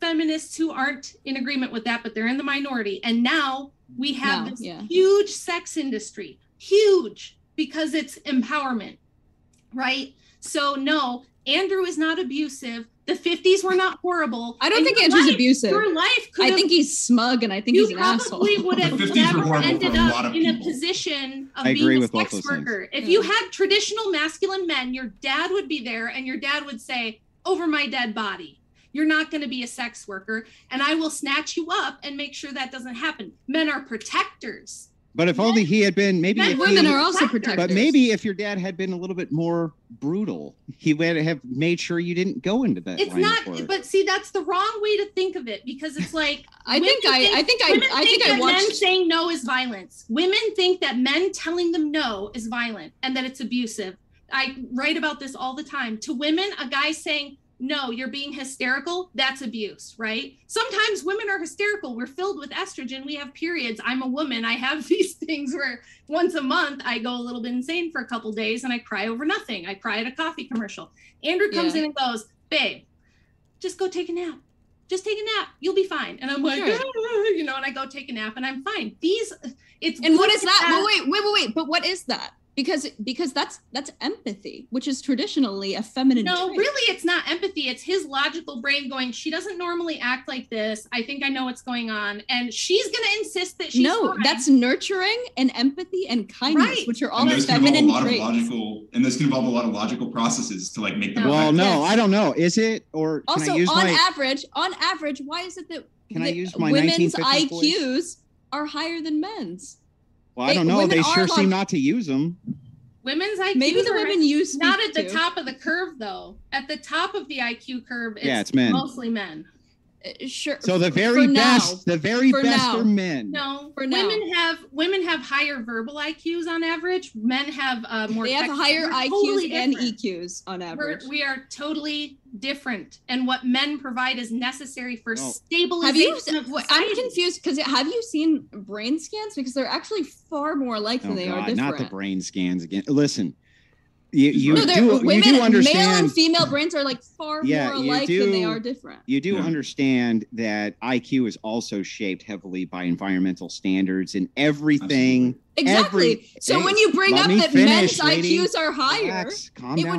feminists who aren't in agreement with that, but they're in the minority. And now we have huge sex industry, huge, because it's empowerment, right? So no, Andrew is not abusive. The 50s were not horrible. I don't think Andrew's abusive. Your life could have... I think he's smug and I think he's an asshole. You probably would have never ended up in a position of being a sex worker. If you had traditional masculine men, your dad would be there and your dad would say, over my dead body, you're not going to be a sex worker and I will snatch you up and make sure that doesn't happen. Men are protectors. But if only he had been, maybe women are also protectors. But maybe if your dad had been a little bit more brutal, he would have made sure you didn't go into that. It's not, but see, that's the wrong way to think of it because it's like I think men saying no is violence. Women think that men telling them no is violent and that it's abusive. I write about this all the time. To women, a guy saying, no, you're being hysterical, that's abuse, right? Sometimes women are hysterical. We're filled with estrogen. We have periods. I'm a woman. I have these things where once a month I go a little bit insane for a couple of days and I cry over nothing. I cry at a coffee commercial. Andrew comes in and goes, babe, just go take a nap. Just take a nap. You'll be fine. And I'm like, you know, and I go take a nap and I'm fine. These, it's- And what is that? Wait, but what is that? Because that's empathy, which is traditionally a feminine trait. Really, it's not empathy. It's his logical brain going, she doesn't normally act like this. I think I know what's going on. And she's going to insist that she's fine. That's nurturing and empathy and kindness, which are all feminine traits. And those can involve a lot of logical processes to like make them. Well, no, I don't know. Is it? Or also, can I use on average, why is it that, women's IQs are higher than men's? Well, I don't know. They sure seem not to use them. Women's IQ. Maybe the women use them. Not at the top of the curve, though. At the top of the IQ curve, it's men. Mostly men. Sure. So the very best are men. No, women have higher verbal IQs on average. Men have more. They have higher IQs and EQs on average. We are totally different, and what men provide is necessary for stabilization of society. I'm confused because have you seen brain scans? Because they're actually far more likely are different. Not the brain scans again. Listen. You do understand male and female brains are like far more alike than they are different. You do understand that IQ is also shaped heavily by environmental standards and everything. Exactly. So when you bring up that men's IQs are higher,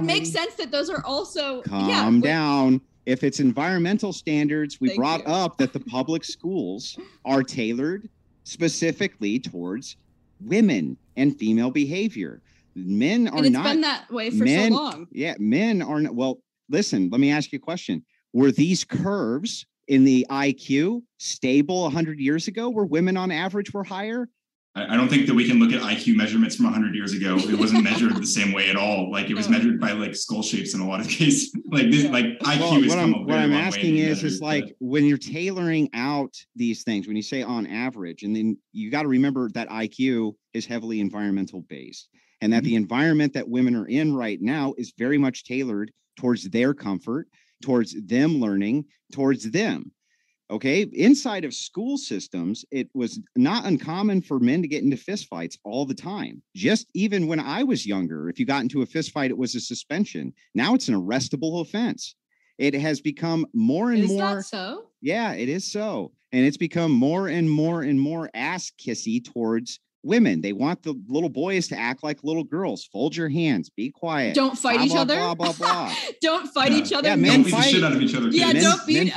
make sense that those are also. Calm down. If it's environmental standards, we brought up that the public schools are tailored specifically towards women and female behavior. Men are not. And it's been that way for so long. Yeah, men are not. Well, listen, let me ask you a question. Were these curves in the IQ stable 100 years ago where women on average were higher? I don't think that we can look at IQ measurements from 100 years ago. It wasn't measured the same way at all. Like it was measured by like skull shapes in a lot of cases. Like this, like IQ is come a very long way. What I'm asking is like when you're tailoring out these things, when you say on average, and then you got to remember that IQ is heavily environmental based. And that the environment that women are in right now is very much tailored towards their comfort, towards them learning, towards them. Okay. Inside of school systems, it was not uncommon for men to get into fistfights all the time. Just even when I was younger, if you got into a fistfight, it was a suspension. Now it's an arrestable offense. It has become more and more. Is that so? Yeah, it is so. And it's become more and more and more ass kissy towards women. They want the little boys to act like little girls. Fold your hands. Be quiet. Don't fight each other. Blah, blah, blah. Don't fight each other. Yeah, men don't fight. Beat the shit out of each other. Yeah, don't beat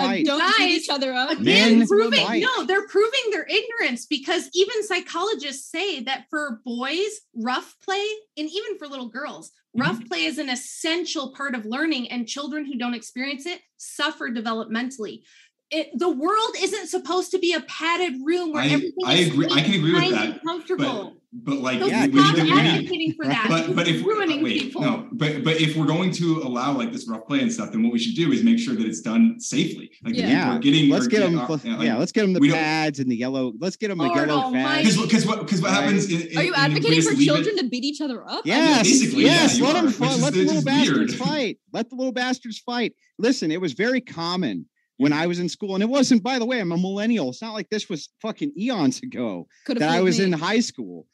each other up. Again, they're proving their ignorance because even psychologists say that for boys, rough play, and even for little girls, rough play is an essential part of learning, and children who don't experience it suffer developmentally. The world isn't supposed to be a padded room where everything is with that. Comfortable. But like, advocating for that. But if ruining people. No, but if we're going to allow like this rough play and stuff, then what we should do is make sure that it's done safely. Like let's get them the pads and the yellow. Let's get them a yellow pad. Because what happens? Are you advocating for children to beat each other up? Yes, basically. Yes, let them fight. Let the little bastards fight. Let the little bastards fight. Listen, it was very common when I was in school, and it wasn't, by the way, I'm a millennial. It's not like this was fucking eons ago that I was in high school.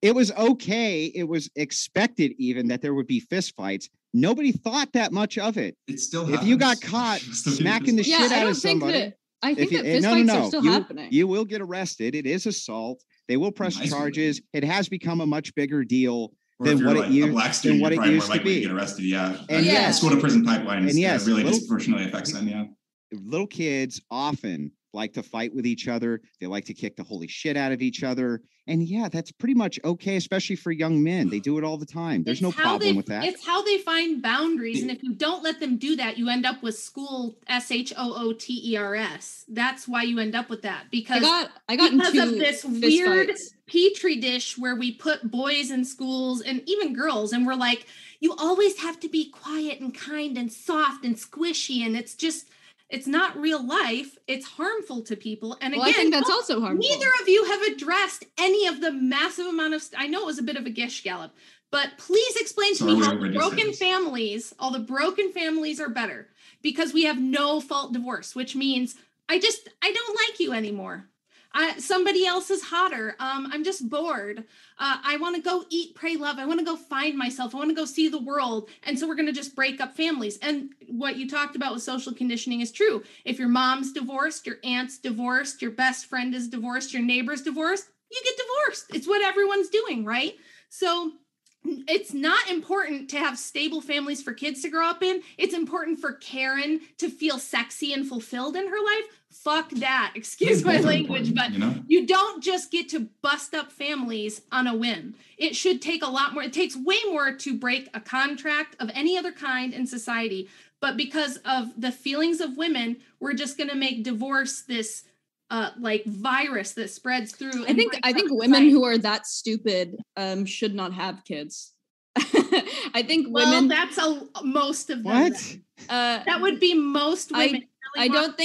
It was okay. It was expected even that there would be fistfights. Nobody thought that much of it. It still happens. If you got caught smacking the shit out of somebody. I think that fistfights are still happening. You will get arrested. It is assault. They will press charges. It has become a much bigger deal than what it used to be. Get arrested. Yeah. And yes, school to prison pipeline is really disproportionately affects them. Yeah. Little kids often like to fight with each other. They like to kick the holy shit out of each other. And that's pretty much okay, especially for young men. They do it all the time. There's no problem with that. It's how they find boundaries. And if you don't let them do that, you end up with school SHOOTERS. That's why you end up with that. Because because of this weird Petri dish where we put boys in schools and even girls. And we're like, you always have to be quiet and kind and soft and squishy. And it's just... it's not real life. It's harmful to people. And again, I think that's also harmful. Neither of you have addressed any of the massive amount of, I know it was a bit of a gish gallop, but please explain to me how all the broken families are better because we have no fault divorce, which means I don't like you anymore. Somebody else is hotter. I'm just bored. I want to go eat, pray, love. I want to go find myself. I want to go see the world. And so we're going to just break up families. And what you talked about with social conditioning is true. If your mom's divorced, your aunt's divorced, your best friend is divorced, your neighbor's divorced, you get divorced. It's what everyone's doing, right? So It's not important to have stable families for kids to grow up in. It's important for Karen to feel sexy and fulfilled in her life. Fuck that. Excuse my language, but you don't just get to bust up families on a whim. It should take a lot more. It takes way more to break a contract of any other kind in society. But because of the feelings of women, we're just going to make divorce this like virus that spreads through. I think women who are that stupid should not have kids. I think women. Well, that's most of them. What? That would be most women. I don't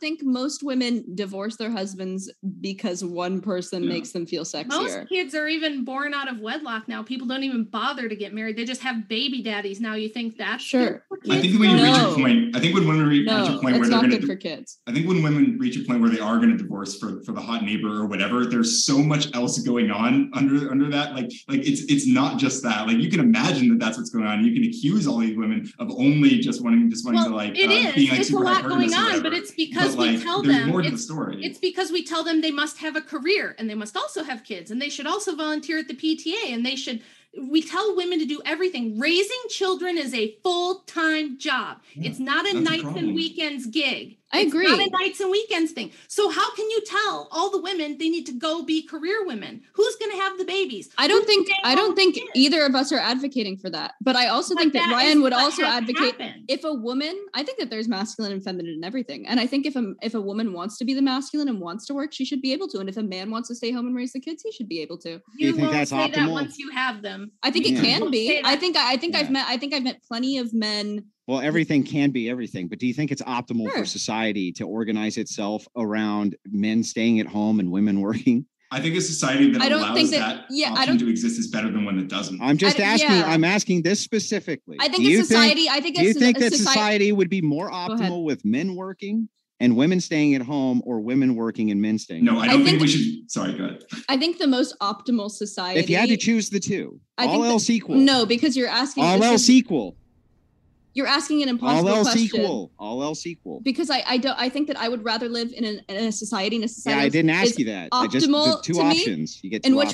think most women divorce their husbands because one person makes them feel sexier. Most kids are even born out of wedlock now. People don't even bother to get married. They just have baby daddies now. You think that's sure? I think when you reach a point, I think when women reach a point where they're going to for kids. I think when women reach a point where they are going to divorce for the hot neighbor or whatever, there's so much else going on under that. Like it's not just that. Like you can imagine that that's what's going on. You can accuse all these women of only just wanting to like being like super hard. On, but it's because we tell them it's because we tell them they must have a career and they must also have kids and they should also volunteer at the PTA and we tell women to do everything. Raising children is a full-time job. Yeah, it's not a nights and weekends gig. I agree. It's not a nights and weekends thing. So how can you tell all the women they need to go be career women? Who's going to have the babies? I don't think either of us are advocating for that. But I also think that Ryan would also advocate if a woman, I think that there's masculine and feminine and everything. And I think if a woman wants to be the masculine and wants to work, she should be able to. And if a man wants to stay home and raise the kids, he should be able to. You won't say that once you have them. I think it can be. I think I've met plenty of men. Well, everything can be everything, but do you think it's optimal for society to organize itself around men staying at home and women working? I think a society that allows that option to exist is better than one that doesn't. I'm just asking. Yeah. I'm asking this specifically. I think a society. Do you think that society would be more optimal with men working and women staying at home, or women working and men staying at home? No, I don't think we should. Sorry, go ahead. I think the most optimal society. If you had to choose the two, all else equal. No, because you're asking. All else equal. You're asking an impossible question. All else equal. Because I think that I would rather live in a society. In a society, I didn't ask you that. Optimal, two options.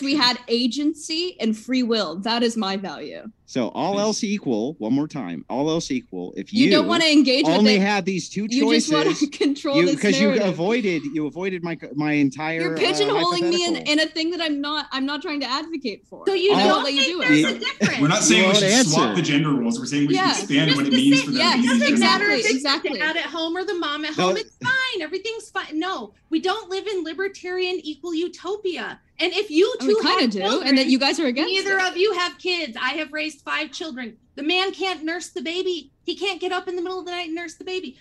We had agency and free will. That is my value. So all else equal, one more time. All else equal, if you don't want to engage only with it, have these two choices. You just want to control this narrative. Because you avoided my entire. You're pigeonholing me in a thing that I'm not trying to advocate for. So you don't let you do it. Difference. We're not saying we should swap the gender roles. We're saying we should expand what it means for them. Yes, it doesn't matter if it's the dad at home or the mom at home. It's fine. Everything's fine. No, we don't live in libertarian equal utopia. And if you two have children, and that you guys are against neither of you have kids. I have raised 5 children. The man can't nurse the baby. He can't get up in the middle of the night and nurse the baby.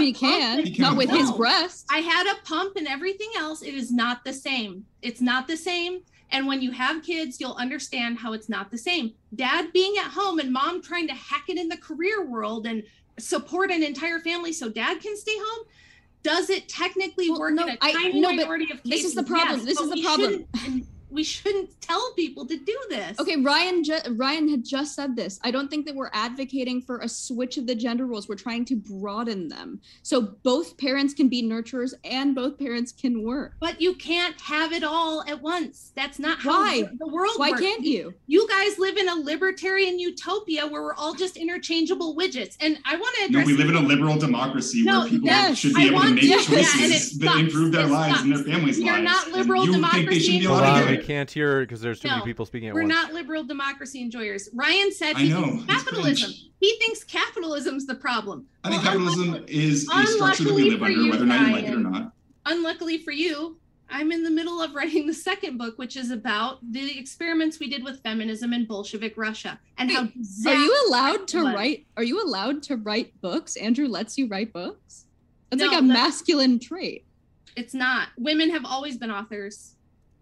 He can, not with his breasts. I had a pump and everything else. It is not the same. It's not the same. And when you have kids, you'll understand how it's not the same. Dad being at home and mom trying to hack it in the career world and support an entire family so dad can stay home. Does it technically work in a tiny minority of cases? This is the problem. Yes, this is the problem. We shouldn't tell people to do this. Okay, Ryan had just said this. I don't think that we're advocating for a switch of the gender roles. We're trying to broaden them. So both parents can be nurturers and both parents can work. But you can't have it all at once. That's not how the world works. Why can't you? You guys live in a libertarian utopia where we're all just interchangeable widgets. And I want to address... No, we live in a liberal democracy where people should be able to make choices that improve their lives and their families' lives. You're not liberal democracy. Think they should be allowed to can't hear because there's too many people speaking at once. We're not liberal democracy enjoyers. Ryan said he thinks capitalism. He thinks capitalism's the problem. I think capitalism is a structure that we live under, whether or not you like it or not. Unluckily for you, I'm in the middle of writing the second book, which is about the experiments we did with feminism in Bolshevik Russia and how. Are you allowed to write books? Andrew lets you write books. That's like a masculine trait. It's not. Women have always been authors.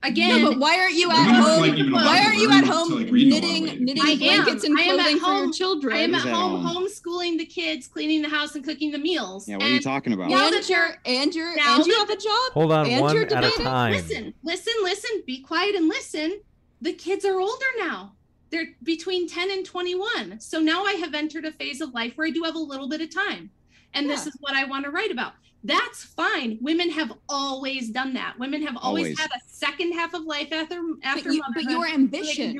Again, but why aren't you at home? Why aren't you at home knitting blankets and clothing for your children? I am at home homeschooling the kids, cleaning the house, and cooking the meals. Yeah, what are you talking about? And you have a job. Hold on, one at a time. Listen. Be quiet and listen. The kids are older now. They're between 10 and 21. So now I have entered a phase of life where I do have a little bit of time. and this is what I want to write about. That's fine. Women have always done that. Women have always had a second half of life after motherhood. But your ambition,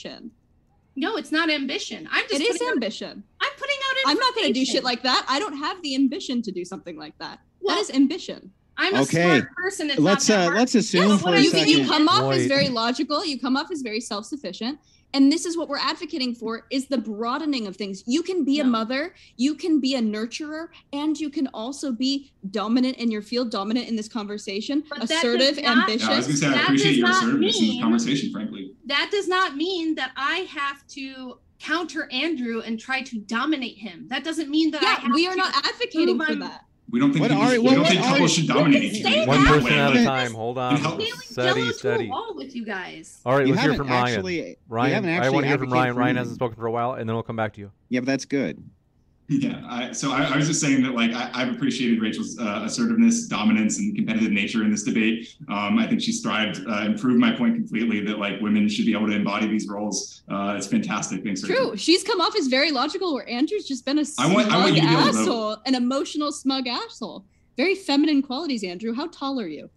so No, it's not ambition. I'm just ambition. I'm putting out information. I'm not going to do shit like that. I don't have the ambition to do something like that. Well, that is ambition. I'm a smart person. It's let's assume for a second. You come off as very logical. You come off as very self-sufficient. And this is what we're advocating for, is the broadening of things. You can be a mother, you can be a nurturer, and you can also be dominant in your field, dominant in this conversation, but assertive, ambitious. I was going to say, I appreciate your assertiveness in the conversation, frankly. That does not mean that I have to counter Andrew and try to dominate him. That doesn't mean that I have we are to not advocating for that. We don't think couples should dominate each other. One person at a time. Hold on. Steady. With you guys. All right, let's hear from Ryan. Ryan, I want to hear from Ryan. Ryan hasn't spoken for a while, and then we'll come back to you. Yeah, but that's good. Yeah. I was just saying that, like, I've appreciated Rachel's assertiveness, dominance, and competitive nature in this debate. I think she's thrived, and proved my point completely that, like, women should be able to embody these roles. It's fantastic. Thanks, Rachel. True. She's come off as very logical, where Andrew's just been a smug asshole, an emotional smug asshole. Very feminine qualities, Andrew. How tall are you?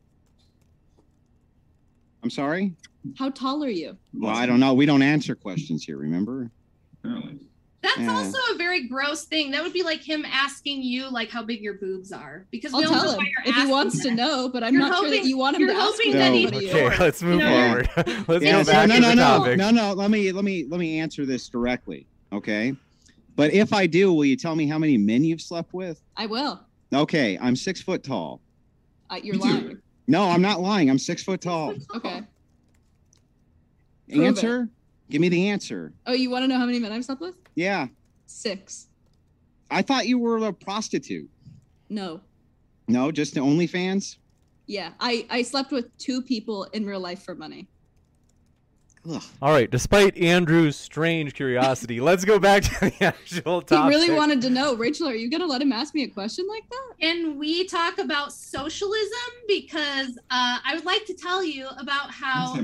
I'm sorry? How tall are you? Well, I don't know. We don't answer questions here, remember? Apparently. That's also a very gross thing. That would be like him asking you, like, how big your boobs are, because we all know why you're asking. If he wants to know, but I'm not sure that you want him to ask. Okay, let's move forward. Let's go back to the topic. No. Let me answer this directly, okay? But if I do, will you tell me how many men you've slept with? I will. Okay, I'm 6 foot tall. You're lying. No, I'm not lying. I'm 6 foot tall. Okay. Answer. Give me the answer. Oh, you want to know how many men I've slept with? Yeah. 6. I thought you were a prostitute. No. No, just the OnlyFans? Yeah, I slept with 2 people in real life for money. Ugh. All right, despite Andrew's strange curiosity, let's go back to the actual topic. He really wanted to know, Rachel, are you going to let him ask me a question like that? Can we talk about socialism? Because I would like to tell you about how...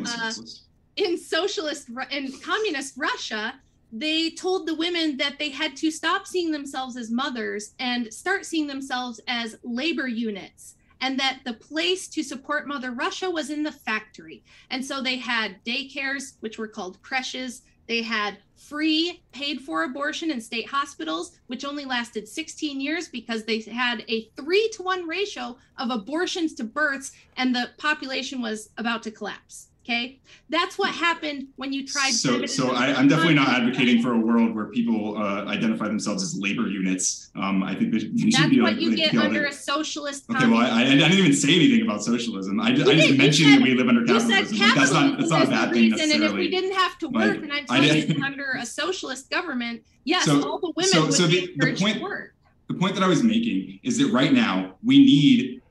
in socialist and communist Russia, they told the women that they had to stop seeing themselves as mothers and start seeing themselves as labor units, and that the place to support Mother Russia was in the factory. And so they had daycares, which were called creches. They had free paid for abortion in state hospitals, which only lasted 16 years because they had a 3-to-1 ratio of abortions to births, and the population was about to collapse. Okay, that's what happened when you tried. So I'm definitely not advocating for a world where people identify themselves as labor units. I think they should be. That's what you get under a socialist. Okay, well, I didn't even say anything about socialism. I just mentioned that we live under capitalism. That's not a bad thing necessarily. And if we didn't have to work, and I'm talking under a socialist government, yes, all the women would be encouraged to work. The point that I was making is that right now we need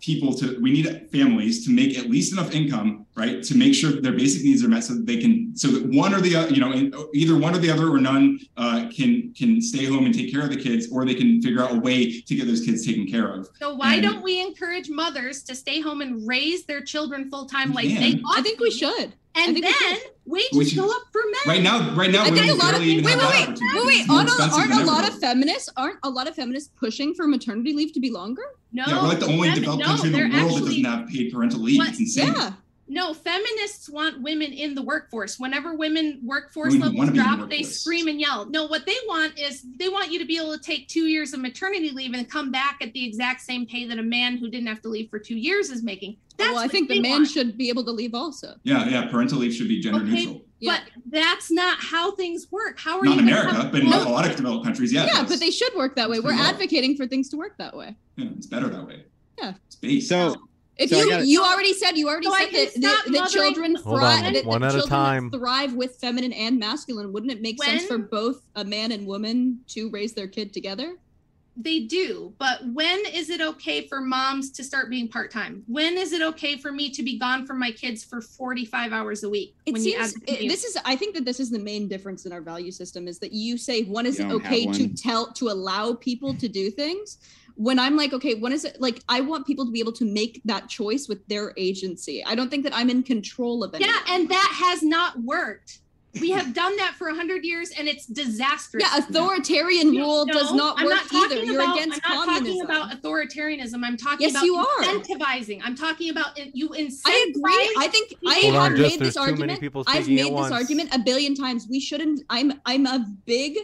families to make at least enough income, right, to make sure that their basic needs are met, so that one or the other, either one or the other or none can stay home and take care of the kids, or they can figure out a way to get those kids taken care of. So why don't we encourage mothers to stay home and raise their children full time like they ought? I think we should. And then wages go up for men. Right now, women barely even have that opportunity. Aren't a lot of feminists pushing for maternity leave to be longer? No, yeah, we're like the only developed country in the world that doesn't have paid parental leave. It's insane. Yeah. No, feminists want women in the workforce. Whenever women workforce levels drop, they scream and yell. No, what they want is they want you to be able to take 2 years of maternity leave and come back at the exact same pay that a man who didn't have to leave for 2 years is making. Well, I think the man should be able to leave also. Yeah. Parental leave should be gender neutral. Yeah. But that's not how things work. How are you? Not in America, but in a lot of developed countries, yes. Yeah, but they should work that way. We're advocating for things to work that way. Yeah, it's better that way. Yeah. Space. You already said that children thrive with feminine and masculine. Wouldn't it make sense for both a man and woman to raise their kid together? They do, but when is it okay for moms to start being part-time? When is it okay for me to be gone from my kids for 45 hours a week? I think that this is the main difference in our value system, is that you say, when is it okay to allow people to do things? When I'm like, okay, when is it, like, I want people to be able to make that choice with their agency. I don't think that I'm in control of it. Yeah, and that has not worked. We have done that for 100 years, and it's disastrous. Yeah, authoritarian rule does not work either. You're against communism. I'm not talking about authoritarianism. I'm talking about incentivizing. I'm talking about you incentivize. I agree. I think I have made this argument. I've made this argument a billion times. We shouldn't. I'm a big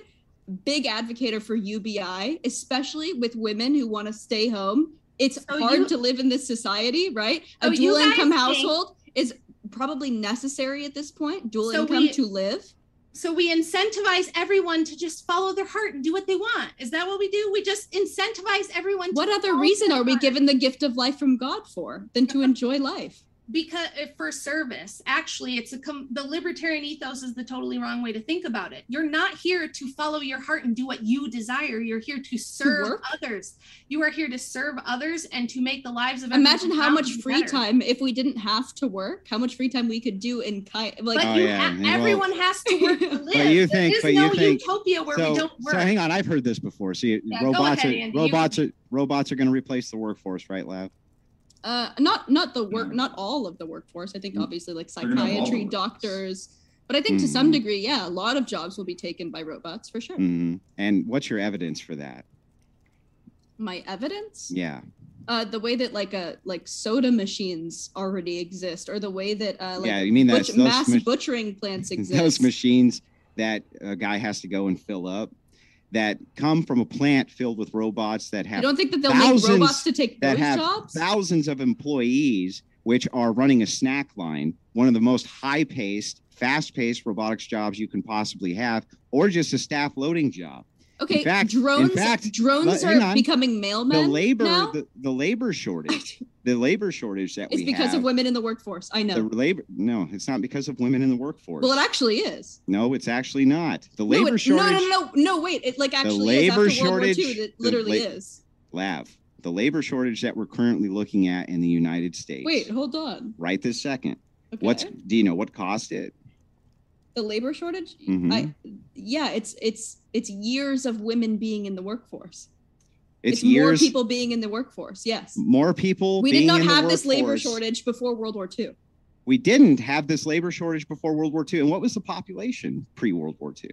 advocate for UBI, especially with women who want to stay home. It's hard to live in this society, right? A dual income household is probably necessary at this point, dual income to live. So we incentivize everyone to just follow their heart and do what they want. Is that what we do? We just incentivize everyone. What other reason are we given the gift of life from God for than to enjoy life? Because for service, actually, it's the libertarian ethos is the totally wrong way to think about it. You're not here to follow your heart and do what you desire. You're here to serve others. You are here to serve others and to make the lives of everyone. Imagine how much free time, if we didn't have to work, how much free time we could do in kind. Everyone has to work to live. There is no utopia where we don't work. So hang on, I've heard this before. See, robots are going to replace the workforce, right, Lav? Not all of the workforce. I think obviously like psychiatry, doctors, but I think to some degree, yeah, a lot of jobs will be taken by robots for sure. Mm-hmm. And what's your evidence for that? My evidence? Yeah. The way that like soda machines already exist, or the way that butchering plants exist. Those machines that a guy has to go and fill up, that come from a plant filled with robots that have. You don't think that they'll make robots to take those jobs? Thousands of employees, which are running a snack line, one of the most high-paced, fast-paced robotics jobs you can possibly have, or just a staff loading job. Okay, drones are becoming mailmen. The labor shortage. The labor shortage that we have. It's because of women in the workforce. I know. No, it's not because of women in the workforce. Well, it actually is. No, it's actually not. The labor shortage. No, wait. It actually is after World War II. It literally is. Lav, the labor shortage that we're currently looking at in the United States. Wait, hold on. Right this second. Okay. Do you know what caused it? The labor shortage? Mm-hmm. It's years of women being in the workforce. It's years, more people being in the workforce. Yes. More people. We did not have this labor shortage before World War II. We didn't have this labor shortage before World War II. And what was the population pre-World War II?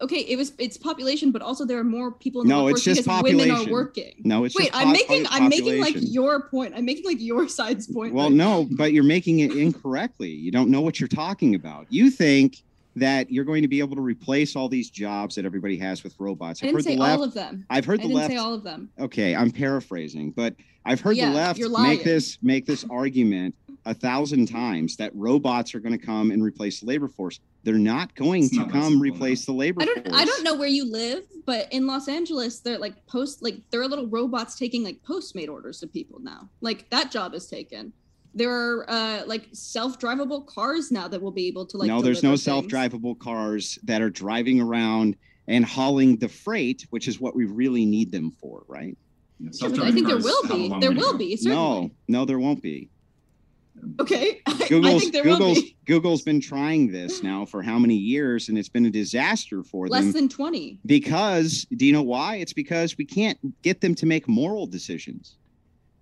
Okay, it's population, but also there are more people in the workforce because women are working. No, it's just population. I'm making like your point. I'm making like your side's point. Well, no, but you're making it incorrectly. You don't know what you're talking about. You think that you're going to be able to replace all these jobs that everybody has with robots. I didn't say all of them. I've heard the left. I didn't say all of them. Okay, I'm paraphrasing, but I've heard the left make this argument 1,000 times that robots are going to come and replace the labor force. They're not going to come replace the labor force. I don't know where you live, but in Los Angeles, they're there are little robots taking like Postmate orders to people now. Like that job is taken. There are self-drivable cars now that will be able to there's no self-drivable cars that are driving around and hauling the freight, which is what we really need them for, right? Yeah, I think there will be. There will be. Certainly. No, there won't be. Okay. Google's been trying this now for how many years, and it's been a disaster for them. Less than 20. Because, do you know why? It's because we can't get them to make moral decisions.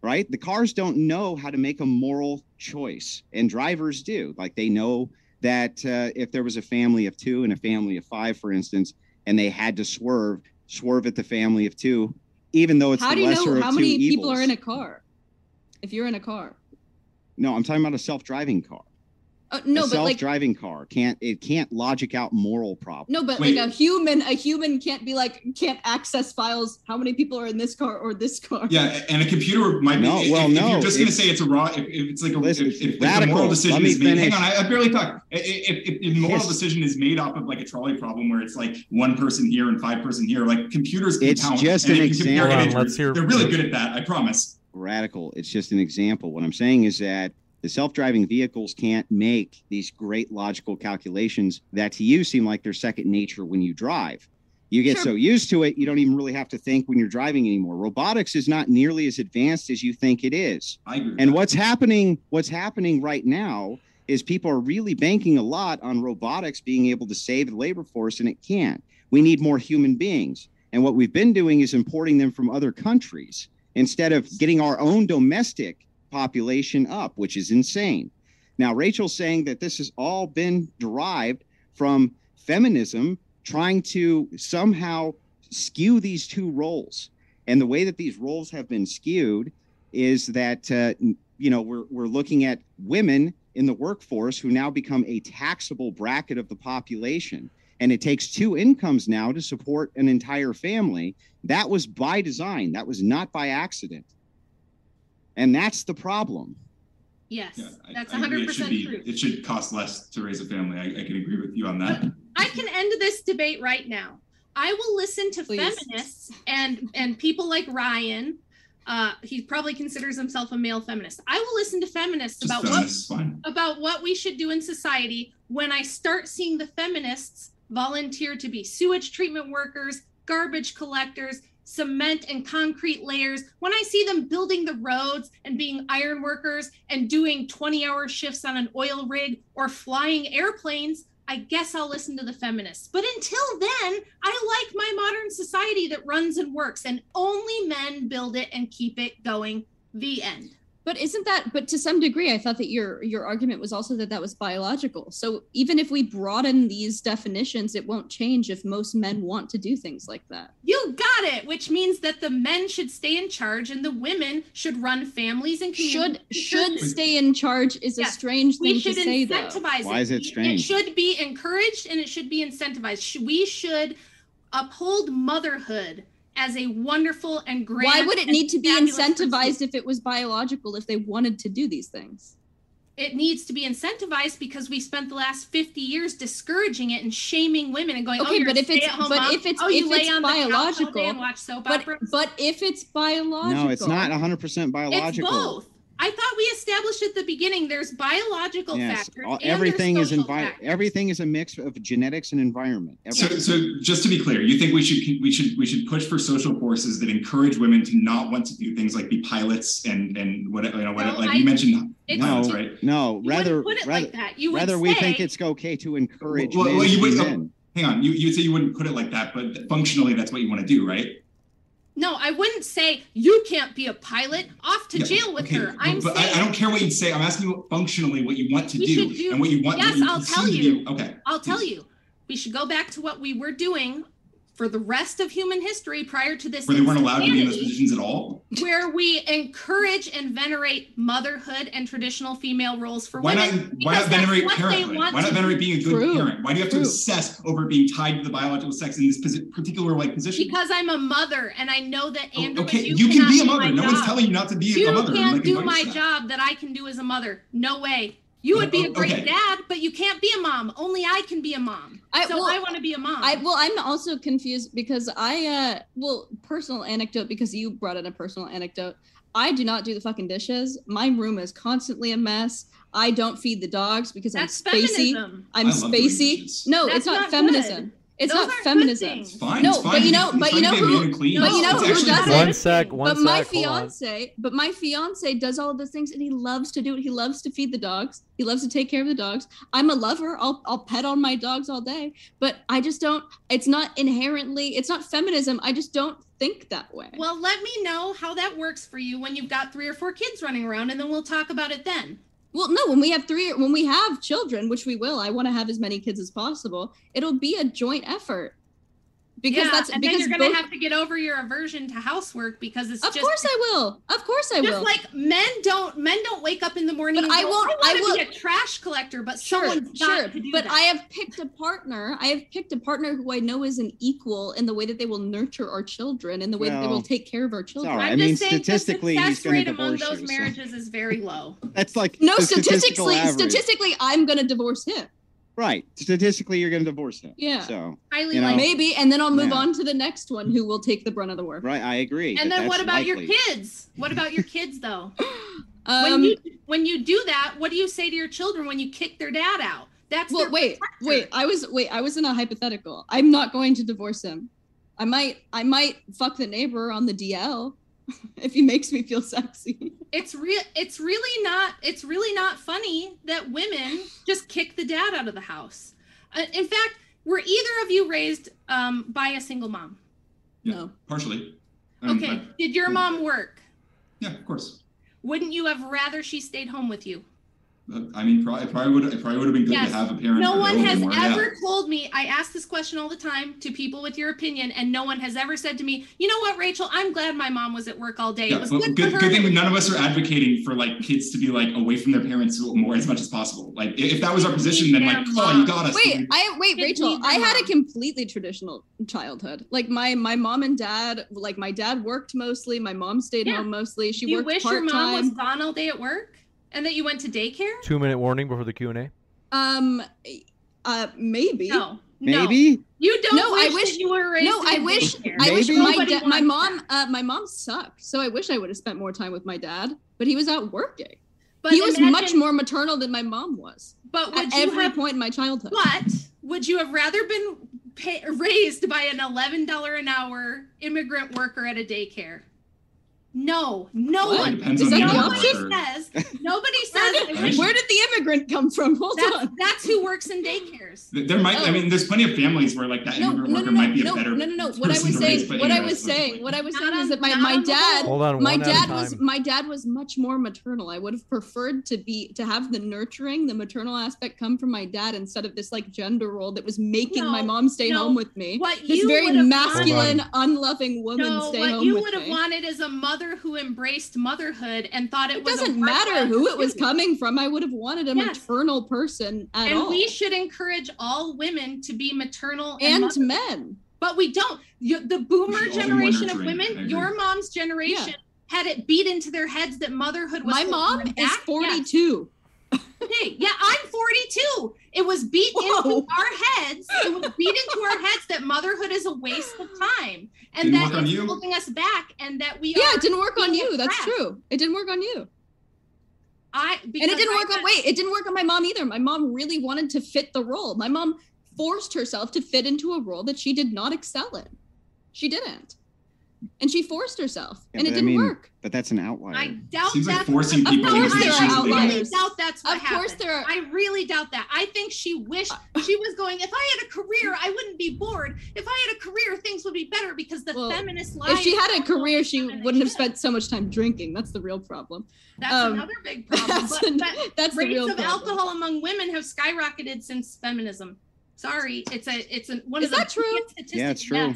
Right? The cars don't know how to make a moral choice, and drivers do. Like they know that if there was a family of two and a family of five, for instance, and they had to swerve at the family of two, even though it's the lesser of two evils. How do you know how many people are in a car? If you're in a car. No, I'm talking about a self-driving car. No, but self-driving car can't logic out moral problems. No, but wait. Like a human can't access files. How many people are in this car or this car? Yeah, and a computer might be. If you're just going to say it's a raw. If a moral decision is made. Hang on, I barely talk. If moral decision is made off of like a trolley problem where it's like one person here and five person here, like computers can count. It's just an example. They're really good at that. I promise. Radical. It's just an example. What I'm saying is that. The self-driving vehicles can't make these great logical calculations that to you seem like they're second nature when you drive. You get so used to it, you don't even really have to think when you're driving anymore. Robotics is not nearly as advanced as you think it is. I agree. And what's happening right now is people are really banking a lot on robotics being able to save the labor force, and it can't. We need more human beings. And what we've been doing is importing them from other countries instead of getting our own domestic population up, which is insane. Now, Rachel's saying that this has all been derived from feminism trying to somehow skew these two roles. And the way that these roles have been skewed is that, you know, we're looking at women in the workforce who now become a taxable bracket of the population. And it takes two incomes now to support an entire family. That was by design. That was not by accident. And that's the problem. Yes, yeah, that's 100% true. It should cost less to raise a family. I can agree with you on that. But I can end this debate right now. I will listen to feminists and people like Ryan. He probably considers himself a male feminist. I will listen to feminists about what we should do in society when I start seeing the feminists volunteer to be sewage treatment workers, garbage collectors, cement and concrete layers, when I see them building the roads and being iron workers and doing 20-hour shifts on an oil rig or flying airplanes. I guess I'll listen to the feminists. But until then, I like my modern society that runs and works, and only men build it and keep it going. The end. But isn't that, but to some degree, I thought that your argument was also that that was biological. So even if we broaden these definitions, it won't change if most men want to do things like that. You got it, which means that the men should stay in charge and the women should run families and communities. Should stay in charge is a strange thing to say, though. We should incentivize it. Why is it strange? It should be encouraged and it should be incentivized. We should uphold motherhood as a wonderful and great. Why would it need to be incentivized if it was biological, if they wanted to do these things? It needs to be incentivized because we spent the last 50 years discouraging it and shaming women and going, okay, oh, but if it's biological. No, it's not 100% biological. It's both. I thought we established at the beginning there's biological factors. Everything is a mix of genetics and environment. So just to be clear, you think we should push for social forces that encourage women to not want to do things like be pilots and whatever, you know, you mentioned. We think it's okay to encourage men. Hang on, you'd say you wouldn't put it like that, but functionally that's what you want to do, right? No, I wouldn't say you can't be a pilot. Off to jail with her. I don't care what you'd say. I'm asking you functionally what you want to do and what you want. Yes, I'll tell you. Okay, I'll tell you. We should go back to what we were doing for the rest of human history prior to this. Where they weren't allowed to be in those positions at all. Where we encourage and venerate motherhood and traditional female roles for women. Why not venerate parenthood? Why not venerate being a good parent? Why do you have to obsess over being tied to the biological sex in this particular position? Because I'm a mother and I know that Andrew, you can be a mother. No one's telling you not to be a mother. You can't do my job that I can do as a mother. No way. You would be a great dad, but you can't be a mom. Only I can be a mom. I want to be a mom. I'm also confused because personal anecdote, because you brought in a personal anecdote. I do not do the fucking dishes. My room is constantly a mess. I don't feed the dogs because I'm spacey. Feminism. I'm spacey. No, that's it's not feminism. Good. It's Those not feminism. It's fine, no, it's fine. But you know who doesn't. My fiance does all of those things, and he loves to do it. He loves to feed the dogs. He loves to take care of the dogs. I'm a lover. I'll pet on my dogs all day. But I just don't. It's not inherently. It's not feminism. I just don't think that way. Well, let me know how that works for you when you've got 3 or 4 kids running around, and then we'll talk about it then. Well, no, when we have children, which we will, I want to have as many kids as possible. It'll be a joint effort. Because you're going to have to get over your aversion to housework because it's just. Of course I will. Of course I will. Just like men don't wake up in the morning. But I want to be a trash collector, but someone's got to do that. But I have picked a partner who I know is an equal in the way that they will nurture our children and the way that they will take care of our children. Sorry, I'm just saying statistically, the success rate among those marriages is very low. That's like no statistically, I'm going to divorce him. Right. Statistically, you're going to divorce him. Yeah. So highly likely. Maybe. And then I'll move on to the next one who will take the brunt of the work. Right. I agree. And then what about your kids? What about your kids, though? When you do that, what do you say to your children when you kick their dad out? Wait. I was in a hypothetical. I'm not going to divorce him. I might fuck the neighbor on the DL. If he makes me feel sexy. It's really not funny that women just kick the dad out of the house. In fact, were either of you raised by a single mom? Yeah, no. Partially. Did your mom work? Yeah, of course. Wouldn't you have rather she stayed home with you? I mean, it probably would have been good to have a parent. No one has ever told me. I ask this question all the time to people with your opinion, and no one has ever said to me, "You know what, Rachel? I'm glad my mom was at work all day. Yeah, it was good for her." Good thing none of us are advocating for like kids to be like away from their parents more as much as possible. Like if that was our position, then like, oh, you got us. Wait, Rachel. I had a completely traditional childhood. Like my mom and dad. Like my dad worked mostly. My mom stayed home mostly. She worked part-time. You wish your mom was gone all day at work? And that you went to daycare? 2-minute warning before the Q&A? Maybe. No. You don't wish you were raised in daycare. I wish my mom sucked. So I wish I would have spent more time with my dad, but he was out working. But he was much more maternal than my mom was. But at every point in my childhood. But would you have rather been raised by an $11 an hour immigrant worker at a daycare? No one. Nobody says. Where did the immigrant come from? Hold on. That's who works in daycares. There might. Oh. I mean, there's plenty of families where like that immigrant worker might be a better. What I was saying is that my dad was much more maternal. I would have preferred to have the nurturing, the maternal aspect come from my dad instead of this like gender role that was making my mom stay home with me. This very masculine, unloving woman stay home with me. What you would have wanted is a mother who embraced motherhood and thought it was doesn't matter who it was coming from. I would have wanted a maternal person and we should encourage all women to be maternal and men, but we don't. The boomer generation of women, your mom's generation, had it beat into their heads that motherhood was. My mom is 42. I'm 42. It was beat into our heads. It was beat into our heads that motherhood is a waste of time, and that it's holding us back, and that we are. Yeah, it didn't work on you. That's true. It didn't work on you. It didn't work on my mom either. My mom really wanted to fit the role. My mom forced herself to fit into a role that she did not excel in. She didn't. And she forced herself, and it didn't work. But that's an outlier. I doubt that. Forcing people into issues. I really doubt that's what happened. Of course there are. I really doubt that. I think she wished she was going, if I had a career, I wouldn't be bored. If I had a career, things would be better because the feminist life. If she had a career, she wouldn't have spent so much time drinking. That's the real problem. That's another big problem. That's the real problem. Rates of alcohol among women have skyrocketed since feminism. Sorry, it's one of the biggest statistics. Yeah, it's true.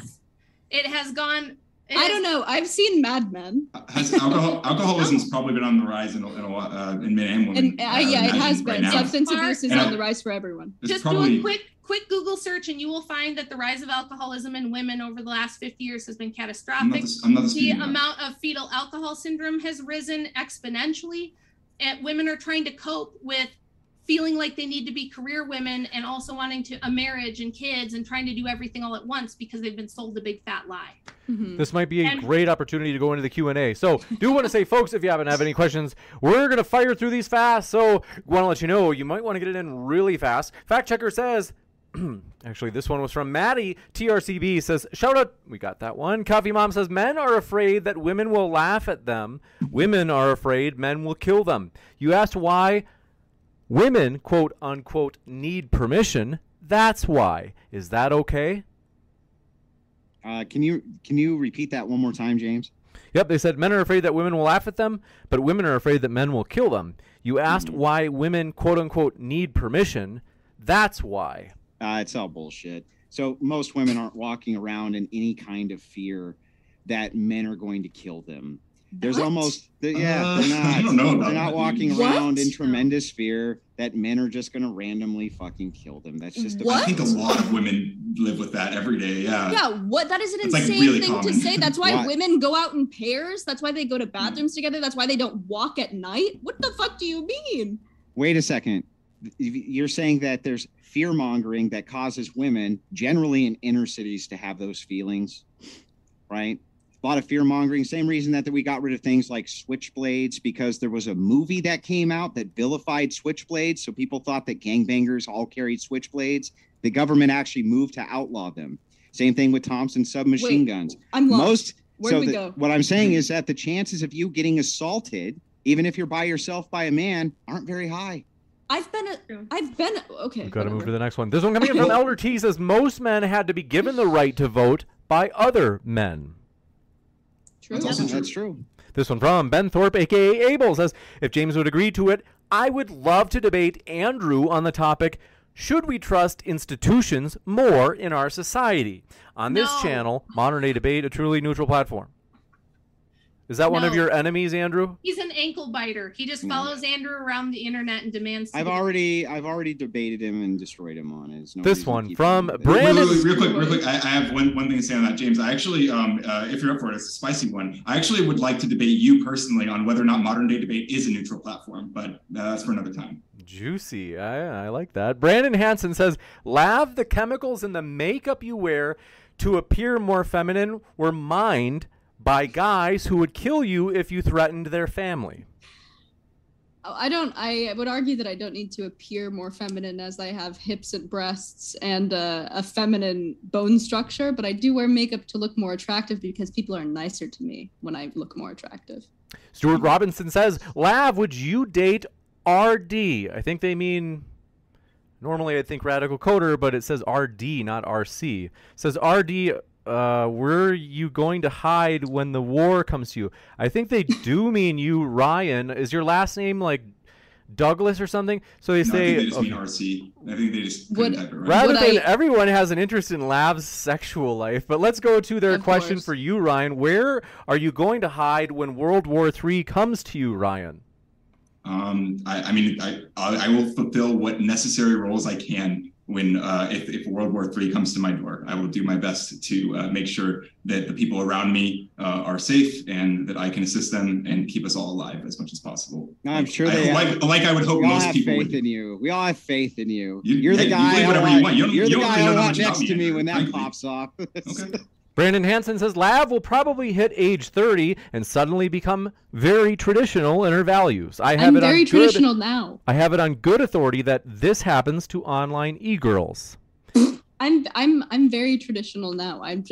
It has gone... I don't know. I've seen Mad Men. Alcoholism's probably been on the rise in men and women. It has been. Right, substance abuse is on the rise for everyone. Just do a quick Google search, and you will find that the rise of alcoholism in women over the last 50 years has been catastrophic. The amount of fetal alcohol syndrome has risen exponentially. Women are trying to cope with feeling like they need to be career women and also wanting a marriage and kids and trying to do everything all at once because they've been sold a big fat lie. Mm-hmm. This might be a great opportunity to go into the Q&A. So do want to say, folks, if you haven't have any questions, we're going to fire through these fast. So want to let you know, you might want to get it in really fast. Fact Checker says... Actually, this one was from Maddie. TRCB says, shout out. We got that one. Coffee Mom says, men are afraid that women will laugh at them. Women are afraid men will kill them. You asked why... women, quote unquote, need permission. That's why. Is that okay? Can you repeat that one more time, James? Yep. They said men are afraid that women will laugh at them, but women are afraid that men will kill them. You asked why women, quote unquote, need permission. That's why. It's all bullshit. So most women aren't walking around in any kind of fear that men are going to kill them. There's they're not walking around in tremendous fear that men are just going to randomly fucking kill them. That's just I think a lot of women live with that every day. That is an insane thing common. To say. That's why women go out in pairs. That's why they go to bathrooms together. That's why they don't walk at night. What the fuck do you mean? Wait a second, you're saying that there's fear mongering that causes women generally in inner cities to have those feelings, right? A lot of fear mongering, same reason that we got rid of things like switchblades, because there was a movie that came out that vilified switchblades. So people thought that gangbangers all carried switchblades. The government actually moved to outlaw them. Same thing with Thompson submachine guns. I'm lost. Where'd we go? What I'm saying is that the chances of you getting assaulted, even if you're by yourself by a man, aren't very high. Okay. We've got to move to the next one. This one coming in from Elder T says, most men had to be given the right to vote by other men. That's true. This one from Ben Thorpe, a.k.a. Abel, says, if James would agree to it, I would love to debate Andrew on the topic, should we trust institutions more in our society? On this channel, Modern Day Debate, a truly neutral platform. Is that one of your enemies, Andrew? He's an ankle biter. He just follows Andrew around the internet and demands. I've already debated him and destroyed him on it. No this one from Brandon. Real quick. I have one thing to say on that, James. I actually, if you're up for it, it's a spicy one. I actually would like to debate you personally on whether or not Modern Day Debate is a neutral platform, but that's for another time. Juicy. I like that. Brandon Hansen says, "Lav, the chemicals in the makeup you wear to appear more feminine were mined by guys who would kill you if you threatened their family." I would argue that I don't need to appear more feminine, as I have hips and breasts and a feminine bone structure, but I do wear makeup to look more attractive because people are nicer to me when I look more attractive. Stuart Robinson says, "Lav, would you date RD?" I think they mean... Normally I think Radical Coder, but it says RD, not RC. It says, "RD... were you going to hide when the war comes to you?" I think they do mean you, Ryan. Is your last name like Douglas or something? So they say. I think they just mean RC. I think they just couldn't type it right. Rather than everyone has an interest in Lav's sexual life, but let's go to their question for you, Ryan. Where are you going to hide when World War III comes to you, Ryan? I will fulfill what necessary roles I can. When if World War III comes to my door, I will do my best to make sure that the people around me are safe and that I can assist them and keep us all alive as much as possible. No, I'm sure they I would hope most people would. We all have faith in you. We all have faith in you. You're the guy I want next to me when that pops off. Okay. Brandon Hansen says, "Lav will probably hit age 30 and suddenly become very traditional in her values. I have it on good authority that this happens to online e-girls." I'm very traditional now. I'm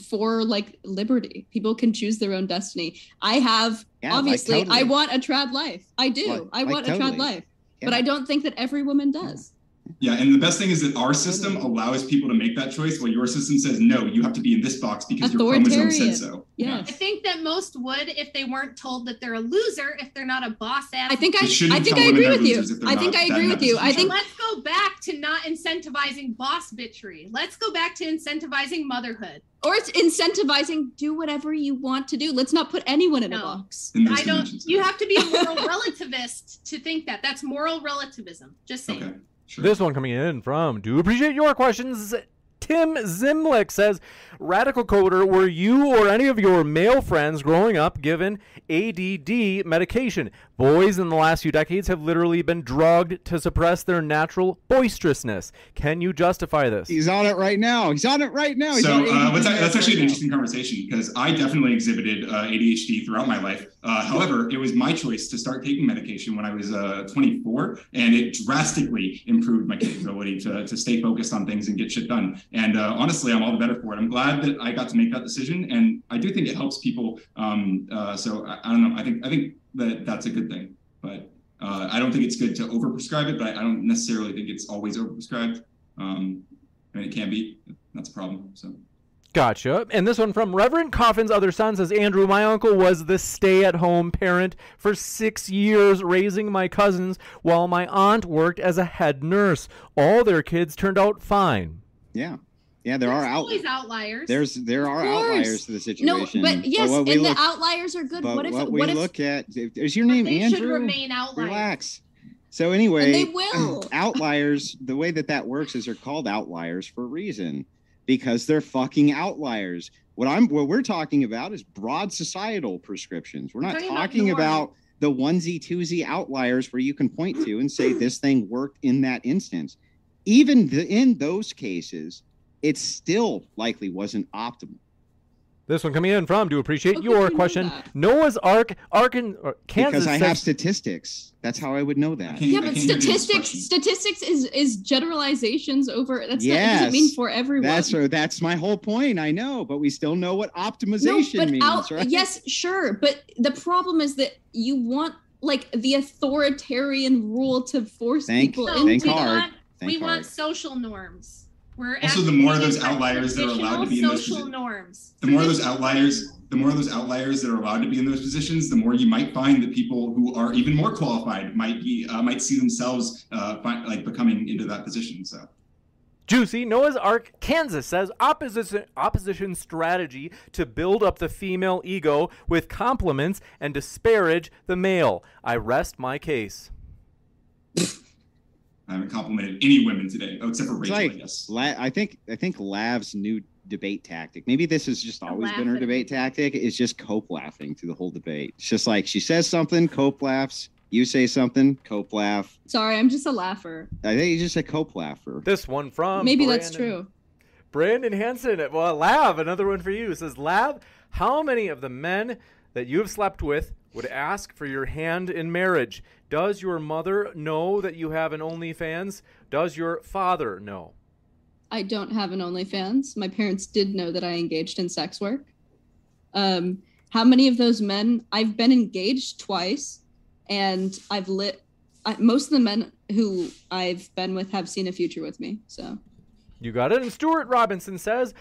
for like liberty. People can choose their own destiny. I want a trad life. I do. I want a trad life. Yeah. But I don't think that every woman does. Yeah. Yeah, and the best thing is that our system allows people to make that choice, while your system says, no, you have to be in this box because your chromosome said so. Yeah. I think that most would if they weren't told that they're a loser, if they're not a boss ass. I think I agree with you. I think let's go back to not incentivizing boss bitchery. Let's go back to incentivizing motherhood. Or it's incentivizing do whatever you want to do. Let's not put anyone in a box. You have to be a moral relativist to think that. That's moral relativism. Just saying. Okay. Sure. This one coming in from Do Appreciate Your Questions. Tim Zimlick says, "Radical Coder, were you or any of your male friends growing up given ADD medication? Boys in the last few decades have literally been drugged to suppress their natural boisterousness. Can you justify this?" He's on it right now. So that's actually an interesting conversation, because I definitely exhibited ADHD throughout my life. However, it was my choice to start taking medication when I was 24, and it drastically improved my capability to stay focused on things and get shit done. And honestly, I'm all the better for it. I'm glad that I got to make that decision, and I do think it helps people. So I don't know. I think that's a good thing, but I don't think it's good to overprescribe it. But I don't necessarily think it's always overprescribed. It can be. That's a problem. So. Gotcha. And this one from Reverend Coffin's Other Son says, "Andrew, my uncle was the stay-at-home parent for 6 years, raising my cousins while my aunt worked as a head nurse. All their kids turned out fine." Yeah. Yeah, there are always outliers. There are outliers to the situation. No, but yes, but the outliers are good. Is your name Andrew? They should remain outliers. Relax. So anyway, and they will. Outliers, the way that works is they're called outliers for a reason. Because they're fucking outliers. What we're talking about is broad societal prescriptions. We're not talking about the onesie twosie outliers where you can point to and say this thing worked in that instance. Even in those cases, it still likely wasn't optimal. This one coming in from Do Appreciate Your Question. Noah's Ark in Kansas. Because I have statistics. That's how I would know that. Yeah, but statistics is generalizations over. That's not what it means for everyone. That's my whole point. I know, but we still know what optimization means, right? Yes, sure. But the problem is that you want like the authoritarian rule to force people into that. We want social norms. Also, the more of those outliers that are allowed to be in those positions, the more of those outliers that are allowed to be in those positions, the more you might find that people who are even more qualified might see themselves becoming into that position. So. Juicy Noah's Ark Kansas says opposition strategy to build up the female ego with compliments and disparage the male. I rest my case. I haven't complimented any women today, except for Rachel. I think Lav's new debate tactic. Maybe this has just always been her debate tactic. Is just cope laughing through the whole debate. It's just like she says something, cope laughs. You say something, cope laugh. Sorry, I'm just a laugher. I think you're just a cope laugher. This one from maybe Brandon. That's true. Brandon Hansen at Lav, another one for you, says, Lav, how many of the men that you have slept with would ask for your hand in marriage? Does your mother know that you have an OnlyFans? Does your father know? I don't have an OnlyFans. My parents did know that I engaged in sex work. How many of those men? I've been engaged twice. And most of the men who I've been with have seen a future with me. So you got it. And Stuart Robinson says,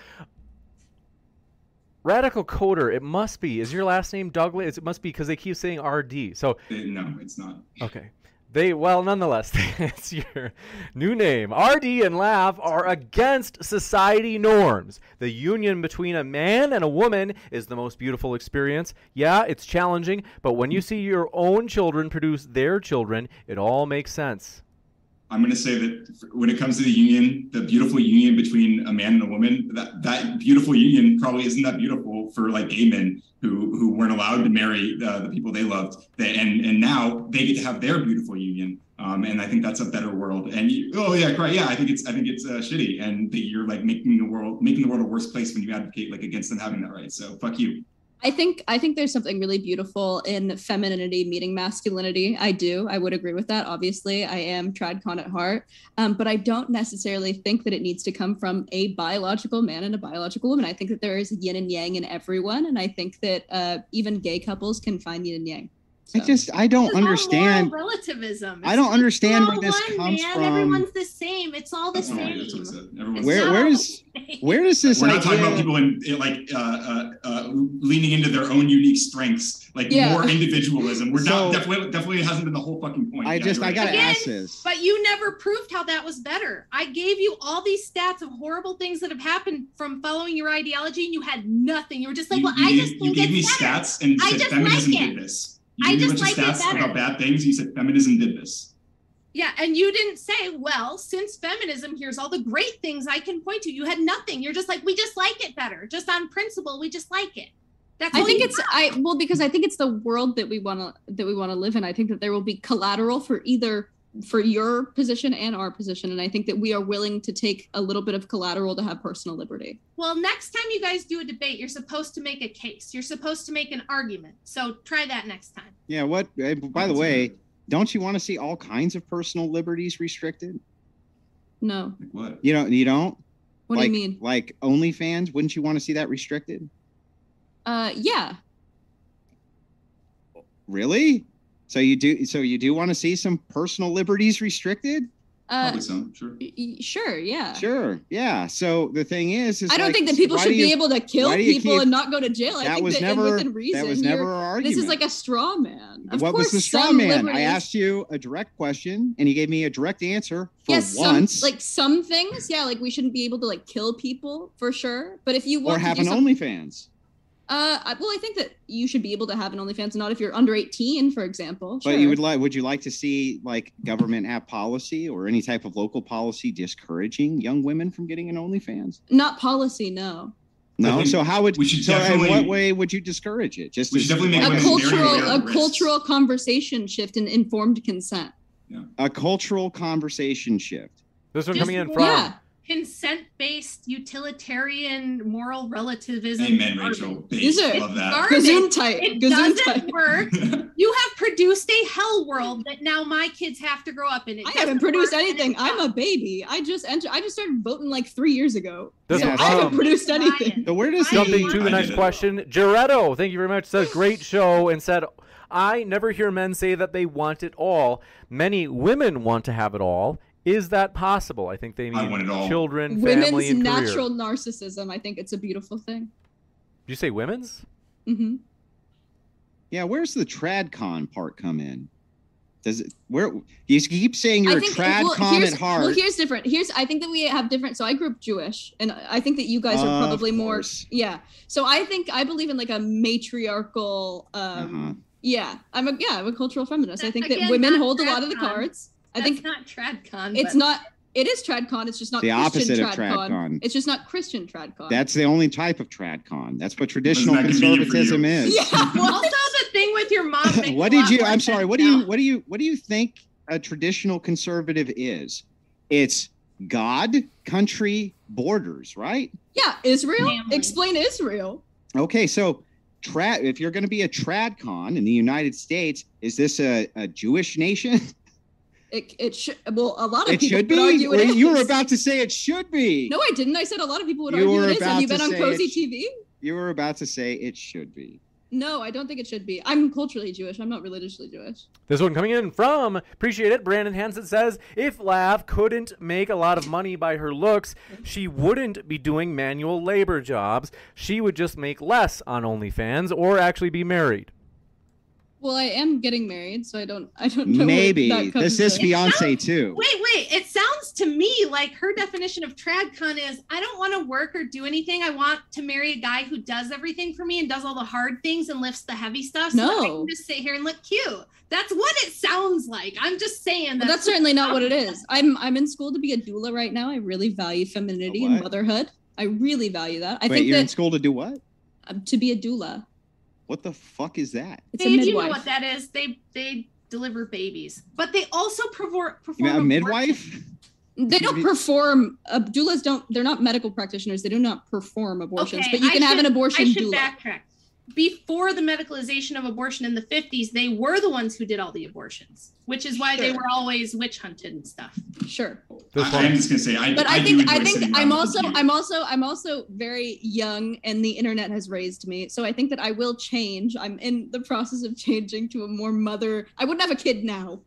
Radical Coder, it must be. Is your last name Douglas? It must be because they keep saying RD. So no, it's not. Okay. Nonetheless, it's your new name. RD and Lav are against society norms. The union between a man and a woman is the most beautiful experience. Yeah, it's challenging, but when you see your own children produce their children, it all makes sense. I'm going to say that when it comes to the union, the beautiful union between a man and a woman, that beautiful union probably isn't that beautiful for like gay men who weren't allowed to marry the people they loved. And now they get to have their beautiful union. And I think that's a better world. And I think it's shitty. And that you're like making the world a worse place when you advocate like against them having that right. So fuck you. I think there's something really beautiful in femininity meeting masculinity. I do. I would agree with that. Obviously, I am tradcon at heart, but I don't necessarily think that it needs to come from a biological man and a biological woman. I think that there is yin and yang in everyone, and I think that even gay couples can find yin and yang. So. I don't understand relativism. I don't understand where this comes from. Everyone's the same. It's all the same. Where is this? We're not talking about people in like leaning into their own unique strengths, like more individualism. We're not definitely hasn't been the whole fucking point. I gotta ask this. But you never proved how that was better. I gave you all these stats of horrible things that have happened from following your ideology, and you had nothing. You were just like, you gave me stats and said feminism did this. I just like it better. About bad things. You said feminism did this. Yeah, and you didn't say, well, since feminism, here's all the great things I can point to. You had nothing. You're just like, we just like it better. Just on principle, we just like it. That's because I think it's the world that we want to live in. I think that there will be collateral for your position and our position. And I think that we are willing to take a little bit of collateral to have personal liberty. Well, next time you guys do a debate, you're supposed to make a case. You're supposed to make an argument. So try that next time. Yeah. By the way, don't you want to see all kinds of personal liberties restricted? No. Like what? You don't? What do you mean? Like OnlyFans? Wouldn't you want to see that restricted? Yeah. Really? So you do want to see some personal liberties restricted? Probably some, sure. Sure, yeah. Sure, yeah. So the thing is I don't think that people should be able to kill people and not go to jail. I think that within reason. That was never our argument. This is like a straw man. What was the straw man? I asked you a direct question, and you gave me a direct answer for once. Like some things, yeah, like we shouldn't be able to like kill people for sure. But if you want to have an OnlyFans. I think that you should be able to have an OnlyFans, not if you're under 18, for example. Sure. But would you like to see like government app policy or any type of local policy discouraging young women from getting an OnlyFans? Not policy, no. No. So how would? In what way would you discourage it? Just a cultural conversation shift and informed consent. Yeah. A cultural conversation shift. This one coming in from. Yeah. Consent-based utilitarian moral relativism. Amen, Rachel. Love that. Gesundheit. It doesn't work. You have produced a hell world that now my kids have to grow up in. I haven't produced anything. I'm a baby. I just started voting like 3 years ago. I haven't produced anything. So we're just jumping to the next question. Jaretto, thank you very much. Says great show and said, I never hear men say that they want it all. Many women want to have it all. Is that possible? I think they mean children, family, and career. Women's natural narcissism. I think it's a beautiful thing. Did you say women's? Mm-hmm. Yeah, where's the TradCon part come in? Does it where you keep saying you're a TradCon at heart? Well, here's different. I think that we have different. So I grew up Jewish, and I think that you guys are probably more. Yeah. So I believe in like a matriarchal. Yeah, I'm a cultural feminist. I think that women hold a lot of the cards. I think not TradCon. It's not. It is TradCon. It's just not the Christian opposite of TradCon. It's just not Christian TradCon. That's the only type of TradCon. That's what traditional conservatism is. Yeah. Well, also the thing with your mom. What did you? I'm sorry. What do you think a traditional conservative is? It's God, country, borders, right? Yeah, Israel. Family. Explain Israel. Okay, so if you're going to be a TradCon in the United States, is this a Jewish nation? It should. Well, a lot of people would argue it is. You were about to say it should be. No, I didn't. I said a lot of people would argue it is. Have you been on Cozy TV? You were about to say it should be. No, I don't think it should be. I'm culturally Jewish. I'm not religiously Jewish. This one coming in from, appreciate it, Brandon Hansen says, if Lav couldn't make a lot of money by her looks, she wouldn't be doing manual labor jobs. She would just make less on OnlyFans or actually be married. Well, I am getting married, so I don't know. Maybe that comes this is fiance too. Wait. It sounds to me like her definition of TradCon is I don't want to work or do anything. I want to marry a guy who does everything for me and does all the hard things and lifts the heavy stuff. So that I can just sit here and look cute. That's what it sounds like. I'm just saying that. Well, that's certainly not what it is. I'm in school to be a doula right now. I really value femininity and motherhood. I really value that. You're in school to do what? To be a doula. What the fuck is that? It's a midwife. You know what that is. They deliver babies, but they also perform a midwife. They don't perform. Doulas don't. They're not medical practitioners. They do not perform abortions. Okay, but you can have an abortion. I should doula. Backtrack. Before the medicalization of abortion in the 50s, they were the ones who did all the abortions, which is why they were always witch hunted and stuff. Sure. I'm just gonna say, I'm also very young, and the internet has raised me, so I think that I will change. I'm in the process of changing to a more mother. I wouldn't have a kid now.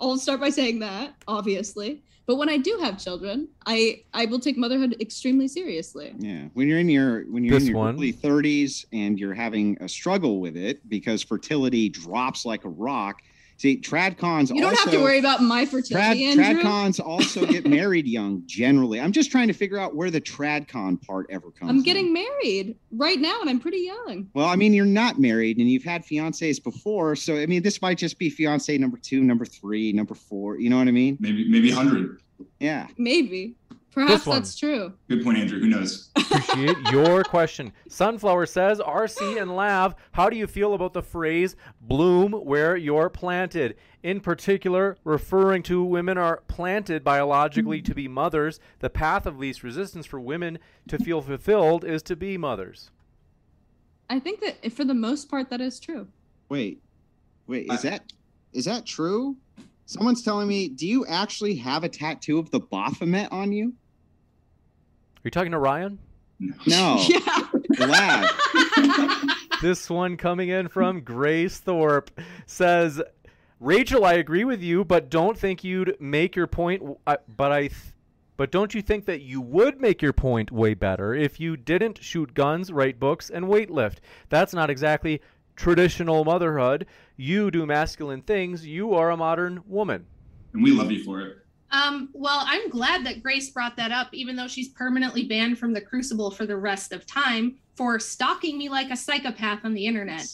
I'll start by saying that, obviously. But when I do have children, I will take motherhood extremely seriously. Yeah, when you're in your early 30s and you're having a struggle with it because fertility drops like a rock. See, TradCons. You don't have to worry about my fertility. TradCons also get married young generally. I'm just trying to figure out where the TradCon part ever comes. I'm getting married right now, and I'm pretty young. Well, I mean, you're not married, and you've had fiancés before, so I mean, this might just be fiancé number 2, number 3, number 4. You know what I mean? Maybe 100. Yeah. Maybe. Perhaps that's true. Good point, Andrew. Who knows? Appreciate your question. Sunflower says, RC and Lav, how do you feel about the phrase bloom where you're planted? In particular, referring to women are planted biologically to be mothers. The path of least resistance for women to feel fulfilled is to be mothers. I think that for the most part, that is true. Wait, is that true? Someone's telling me, do you actually have a tattoo of the Baphomet on you? Are you talking to Ryan? No. Yeah. This one coming in from Grace Thorpe says, Rachel, I agree with you, but don't think you'd make your point. But don't you think that you would make your point way better if you didn't shoot guns, write books, and weightlift? That's not exactly traditional motherhood. You do masculine things. You are a modern woman. And we love you for it. Well, I'm glad that Grace brought that up, even though she's permanently banned from the Crucible for the rest of time for stalking me like a psychopath on the internet.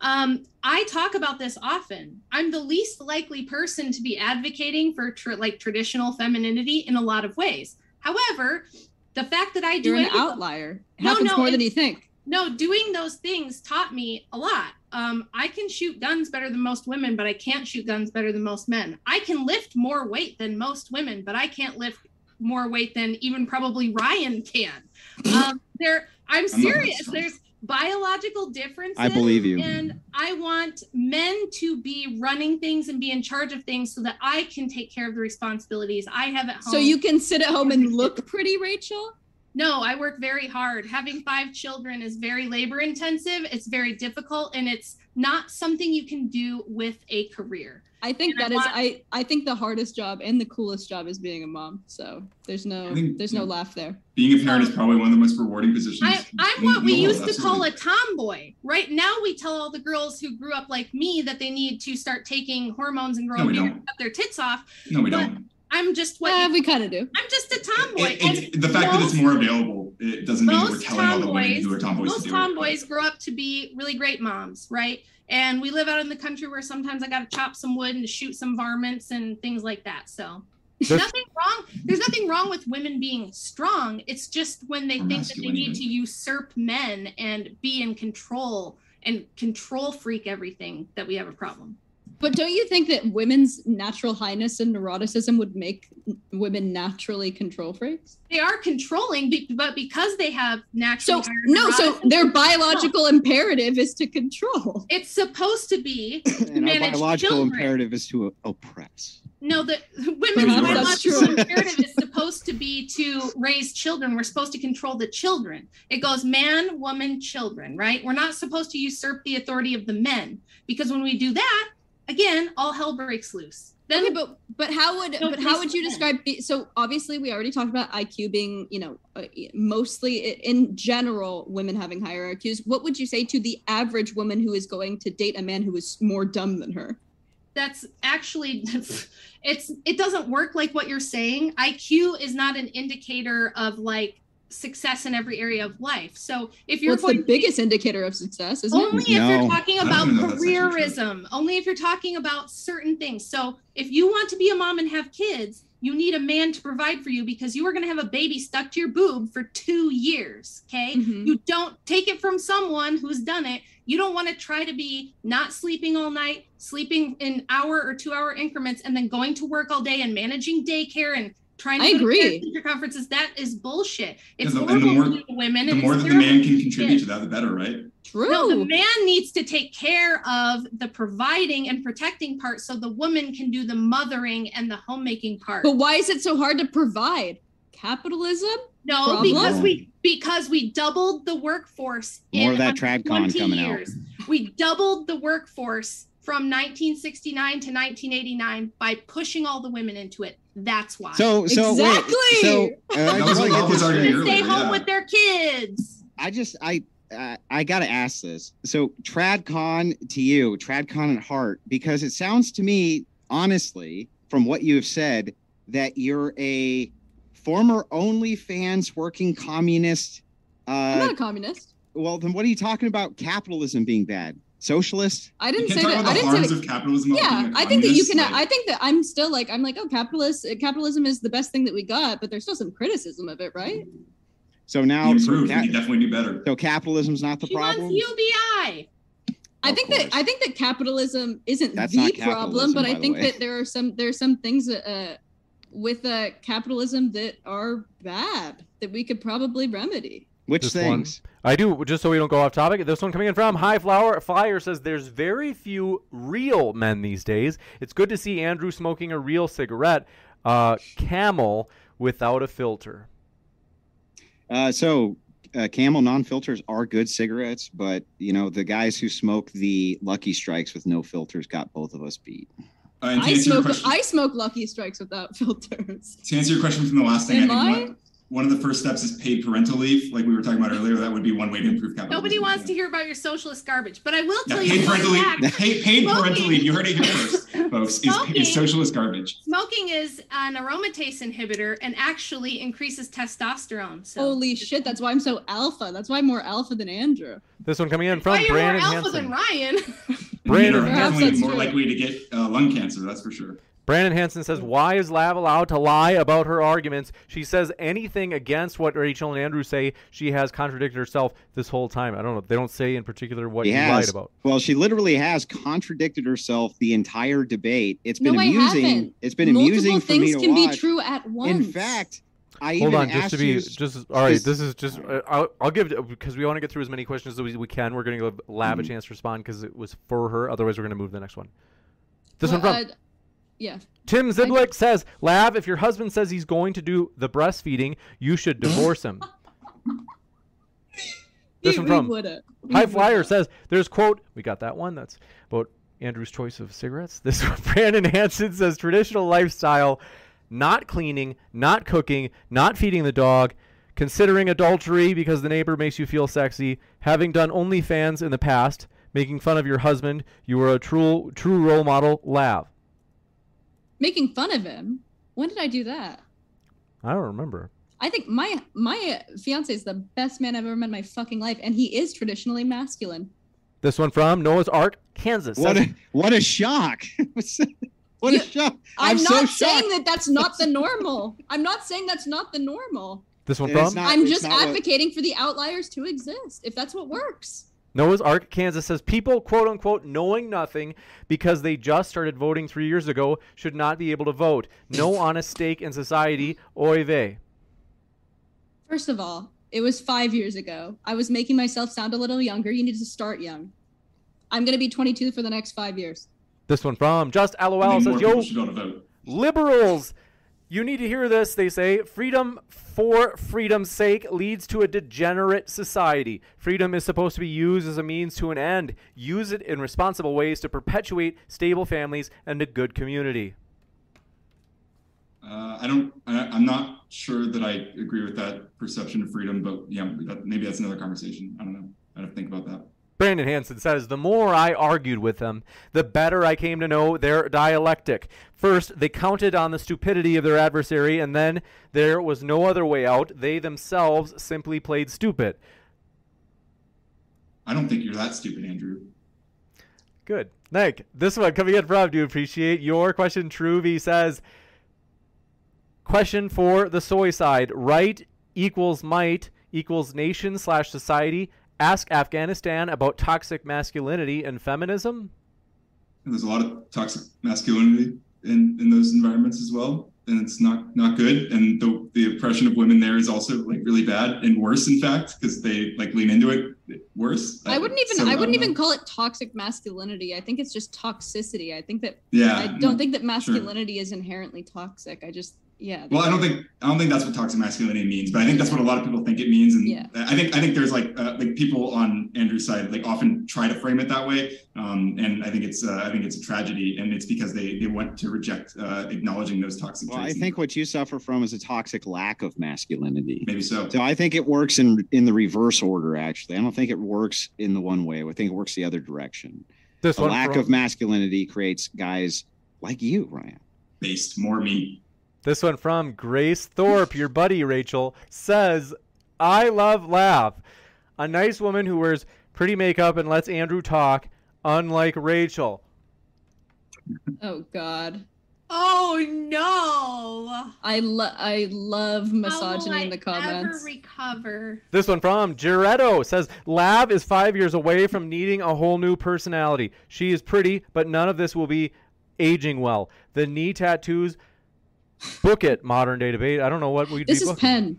I talk about this often. I'm the least likely person to be advocating for traditional femininity in a lot of ways. However, the fact that I do an outlier happens more than you think. No, doing those things taught me a lot. I can shoot guns better than most women, but I can't shoot guns better than most men. I can lift more weight than most women, but I can't lift more weight than even probably Ryan can. I'm serious. There's biological differences. I believe you. And I want men to be running things and be in charge of things so that I can take care of the responsibilities I have at home. So you can sit at home and look pretty, Rachel? No, I work very hard. Having 5 children is very labor intensive. It's very difficult, and it's not something you can do with a career. I think that is, I think the hardest job and the coolest job is being a mom. So there's no laugh there. Being a parent is probably one of the most rewarding positions. I'm what we used to call a tomboy. Right now we tell all the girls who grew up like me that they need to start taking hormones and growing their tits off. No, we don't. I'm just what we kind of do. I'm just a tomboy. And the fact that it's more available, it doesn't mean we're telling all the women who are tomboys to do it. Most tomboys grow up to be really great moms, right? And we live out in the country where sometimes I got to chop some wood and shoot some varmints and things like that. So there's nothing wrong with women being strong. It's just when they think that they need to usurp men and be in control and control freak everything that we have a problem. But don't you think that women's natural highness and neuroticism would make women naturally control freaks? They are controlling, but because they have natural... So their biological imperative is to control. It's supposed to be to manage biological children. Imperative is to oppress. No, the women's biological imperative is supposed to be to raise children. We're supposed to control the children. It goes man, woman, children, right? We're not supposed to usurp the authority of the men, because when we do that, again, all hell breaks loose. Then, okay, but how would you describe? So obviously, we already talked about IQ being, mostly in general, women having higher IQs. What would you say to the average woman who is going to date a man who is more dumb than her? It doesn't work like what you're saying. IQ is not an indicator of success in every area of life. So if you're the biggest indicator of success, isn't it? If you're talking about careerism, only if you're talking about certain things. So if you want to be a mom and have kids, you need a man to provide for you because you are going to have a baby stuck to your boob for 2 years. Okay. Mm-hmm. You don't take it from someone who's done it. You don't want to try to be not sleeping all night, sleeping in hour or 2 hour increments, and then going to work all day and managing daycare and trying to go to conferences. That is bullshit. It's horrible to women. The more that the man can contribute to that, the better, right? True. No, the man needs to take care of the providing and protecting part so the woman can do the mothering and the homemaking part. But why is it so hard to provide? Capitalism? No, problem? because we doubled the workforce in 20 years. We doubled the workforce from 1969 to 1989 by pushing all the women into it. That's why. Stay home with their kids. I gotta ask this. So TradCon at heart, because it sounds to me, honestly, from what you have said, that you're a former OnlyFans working communist. I'm not a communist. Well, then what are you talking about? Capitalism being bad. Socialist? I didn't say that. I didn't say that. Of capitalism. Yeah, I think that you can. I think that I'm still capitalism is the best thing that we got, but there's still some criticism of it, right? So now, you definitely do better. So capitalism's not the problem. She wants UBI. I think that capitalism isn't the problem, but I think that there are some things with capitalism that are bad that we could probably remedy. Which things? I do, just so we don't go off topic. This one coming in from High Flyer says, there's very few real men these days. It's good to see Andrew smoking a real cigarette, Camel without a filter. Camel non-filters are good cigarettes, but, the guys who smoke the Lucky Strikes with no filters got both of us beat. I smoke Lucky Strikes without filters. To answer your question from the last thing, one of the first steps is paid parental leave, like we were talking about earlier. That would be one way to improve capitalism. Nobody wants to hear about your socialist garbage, but I will tell you. Paid parental leave. You heard it here first, folks. Is socialist garbage. Smoking is an aromatase inhibitor and actually increases testosterone. So. Holy shit! That's why I'm so alpha. That's why I'm more alpha than Andrew. This one coming in from Brandon Hansen. More alpha than Ryan. Brandon, you're definitely more likely to get lung cancer. That's for sure. Brandon Hansen says, why is Lav allowed to lie about her arguments? She says anything against what Rachel and Andrew say. She has contradicted herself this whole time. I don't know. They don't say in particular what she lied about. Well, she literally has contradicted herself the entire debate. It's been amusing. It's been amusing for me to watch. Multiple things can be true at once. In fact, I'll give, because we want to get through as many questions as we can. We're going to give Lav a chance to respond because it was for her. Otherwise, we're going to move to the next one. Yeah. Tim Zidlick says, Lav, if your husband says he's going to do the breastfeeding, you should divorce him. This one from High Flyer says, there's, quote, we got that one. That's about Andrew's choice of cigarettes. This one, Brandon Hansen says, traditional lifestyle, not cleaning, not cooking, not feeding the dog, considering adultery because the neighbor makes you feel sexy, having done OnlyFans in the past, making fun of your husband. You were a true role model, Lav. Making fun of him? When did I do that? I don't remember. I think my fiance is the best man I've ever met in my fucking life, and he is traditionally masculine. This one from Noah's Ark, Kansas. What a shock. What a shock. I'm not so saying shocked. That's not the normal. I'm not saying that's not the normal. This one from? I'm just advocating for the outliers to exist, if that's what works. Noah's Ark, Kansas says, people, quote unquote, knowing nothing because they just started voting 3 years ago should not be able to vote. No honest stake in society. Oy vey. First of all, it was 5 years ago. I was making myself sound a little younger. You need to start young. I'm going to be 22 for the next 5 years. This one from Just LOL says, yo, liberals, you need to hear this. They say freedom for freedom's sake leads to a degenerate society. Freedom is supposed to be used as a means to an end. Use it in responsible ways to perpetuate stable families and a good community. I'm not sure that I agree with that perception of freedom, but yeah, maybe that's another conversation. I don't know. I have to think about that. Brandon Hansen says, the more I argued with them, the better I came to know their dialectic. First, they counted on the stupidity of their adversary, and then there was no other way out. They themselves simply played stupid. I don't think you're that stupid, Andrew. Good. Nick, this one coming in from, do you appreciate your question? Truvy says, question for the soy side. Right equals might equals nation/society. Ask Afghanistan about toxic masculinity and feminism. There's a lot of toxic masculinity in those environments as well. And it's not good. And the oppression of women there is also like really bad and worse, in fact, because they like lean into it worse. I wouldn't even call it toxic masculinity. I think it's just toxicity. I think that I don't think that masculinity is inherently toxic. I just I don't think that's what toxic masculinity means, but I think that's what a lot of people think it means. And I think there's like people on Andrew's side like often try to frame it that way, and I think it's a tragedy, and it's because they want to reject acknowledging those toxic traits. Well, I think what you suffer from is a toxic lack of masculinity. Maybe so. So I think it works in the reverse order. Actually, I don't think it works in the one way. I think it works the other direction. This one, lack of masculinity creates guys like you, Ryan. Based more meat. This one from Grace Thorpe, your buddy, Rachel, says, I love Lav. A nice woman who wears pretty makeup and lets Andrew talk, unlike Rachel. Oh, God. Oh, no. I love misogyny in the comments. Ever recover? This one from Giretto says, Lav is 5 years away from needing a whole new personality. She is pretty, but none of this will be aging well. The knee tattoos... Book it, Modern Day Debate. I don't know what we'd be booking. This is Penn.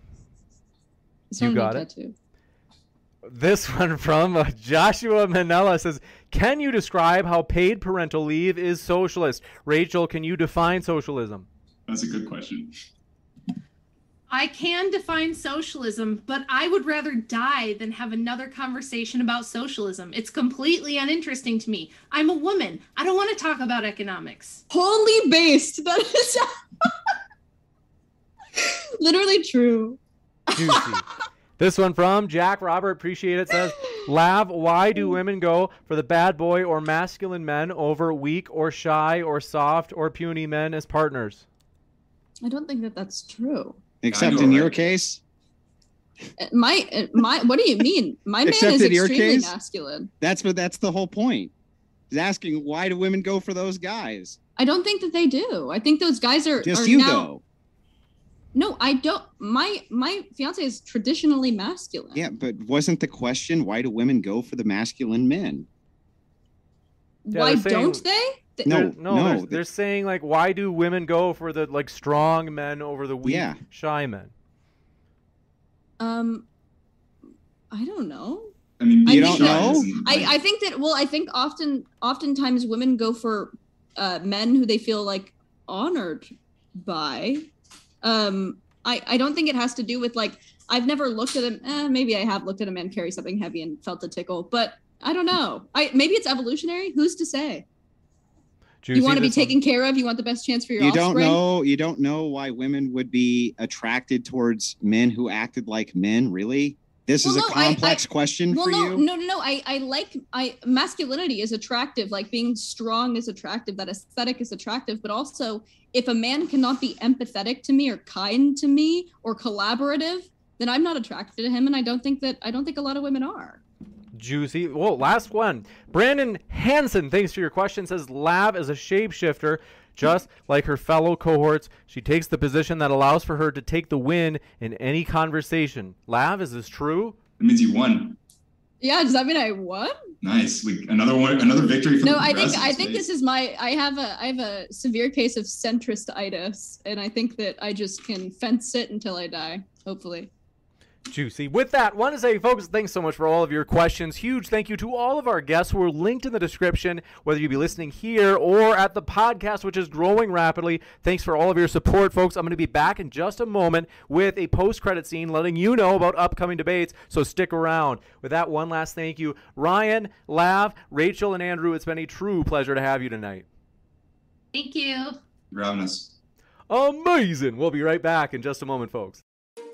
You got it. Tattoo. This one from Joshua Manella says, can you describe how paid parental leave is socialist? Rachel, can you define socialism? That's a good question. I can define socialism, but I would rather die than have another conversation about socialism. It's completely uninteresting to me. I'm a woman. I don't want to talk about economics. Wholly based. That is... literally true. Juicy. This one from Jack Robert, appreciate it, says, Lav, why do women go for the bad boy or masculine men over weak or shy or soft or puny men as partners? I don't think that that's true. Except in your case. My what do you mean? My man is extremely masculine. That's the whole point. He's asking, why do women go for those guys? I don't think that they do. I think those guys are just you though. No, I don't. My fiance is traditionally masculine. Yeah, but wasn't the question, why do women go for the masculine men? Yeah, why don't they? No. They're saying like, why do women go for the like strong men over the weak, shy men? I don't know. I mean, you don't know. I think that. Well, I think oftentimes women go for men who they feel like honored by. I don't think it has to do with like I've never looked at him. Maybe I have looked at a man carry something heavy and felt a tickle, but I don't know. Maybe it's evolutionary. Who's to say? You want to be taken care of. You want the best chance for your offspring. You don't know why women would be attracted towards men who acted like men. Really? This is a complex question for you. No. Masculinity is attractive. Like being strong is attractive. That aesthetic is attractive. But also, if a man cannot be empathetic to me or kind to me or collaborative, then I'm not attracted to him. And I don't think a lot of women are. Juicy. Whoa, last one. Brandon Hansen, thanks for your question, says Lav is a shapeshifter, just like her fellow cohorts. She takes the position that allows for her to take the win in any conversation. Lav, is this true? It means you won. Yeah, does that mean I won? Nice. Another one, another victory for the progressives. No, I think this is I have a severe case of centrist-itis, and I think that I just can fence it until I die, hopefully. Juicy. With that, want to say, folks, thanks so much for all of your questions. Huge thank you to all of our guests who are linked in the description, whether you be listening here or at the podcast, which is growing rapidly. Thanks for all of your support, folks. I'm going to be back in just a moment with a post-credit scene letting you know about upcoming debates, so stick around. With that, one last thank you. Ryan, Lav, Rachel, and Andrew, it's been a true pleasure to have you tonight. Thank you. You're having us. Amazing. We'll be right back in just a moment, folks.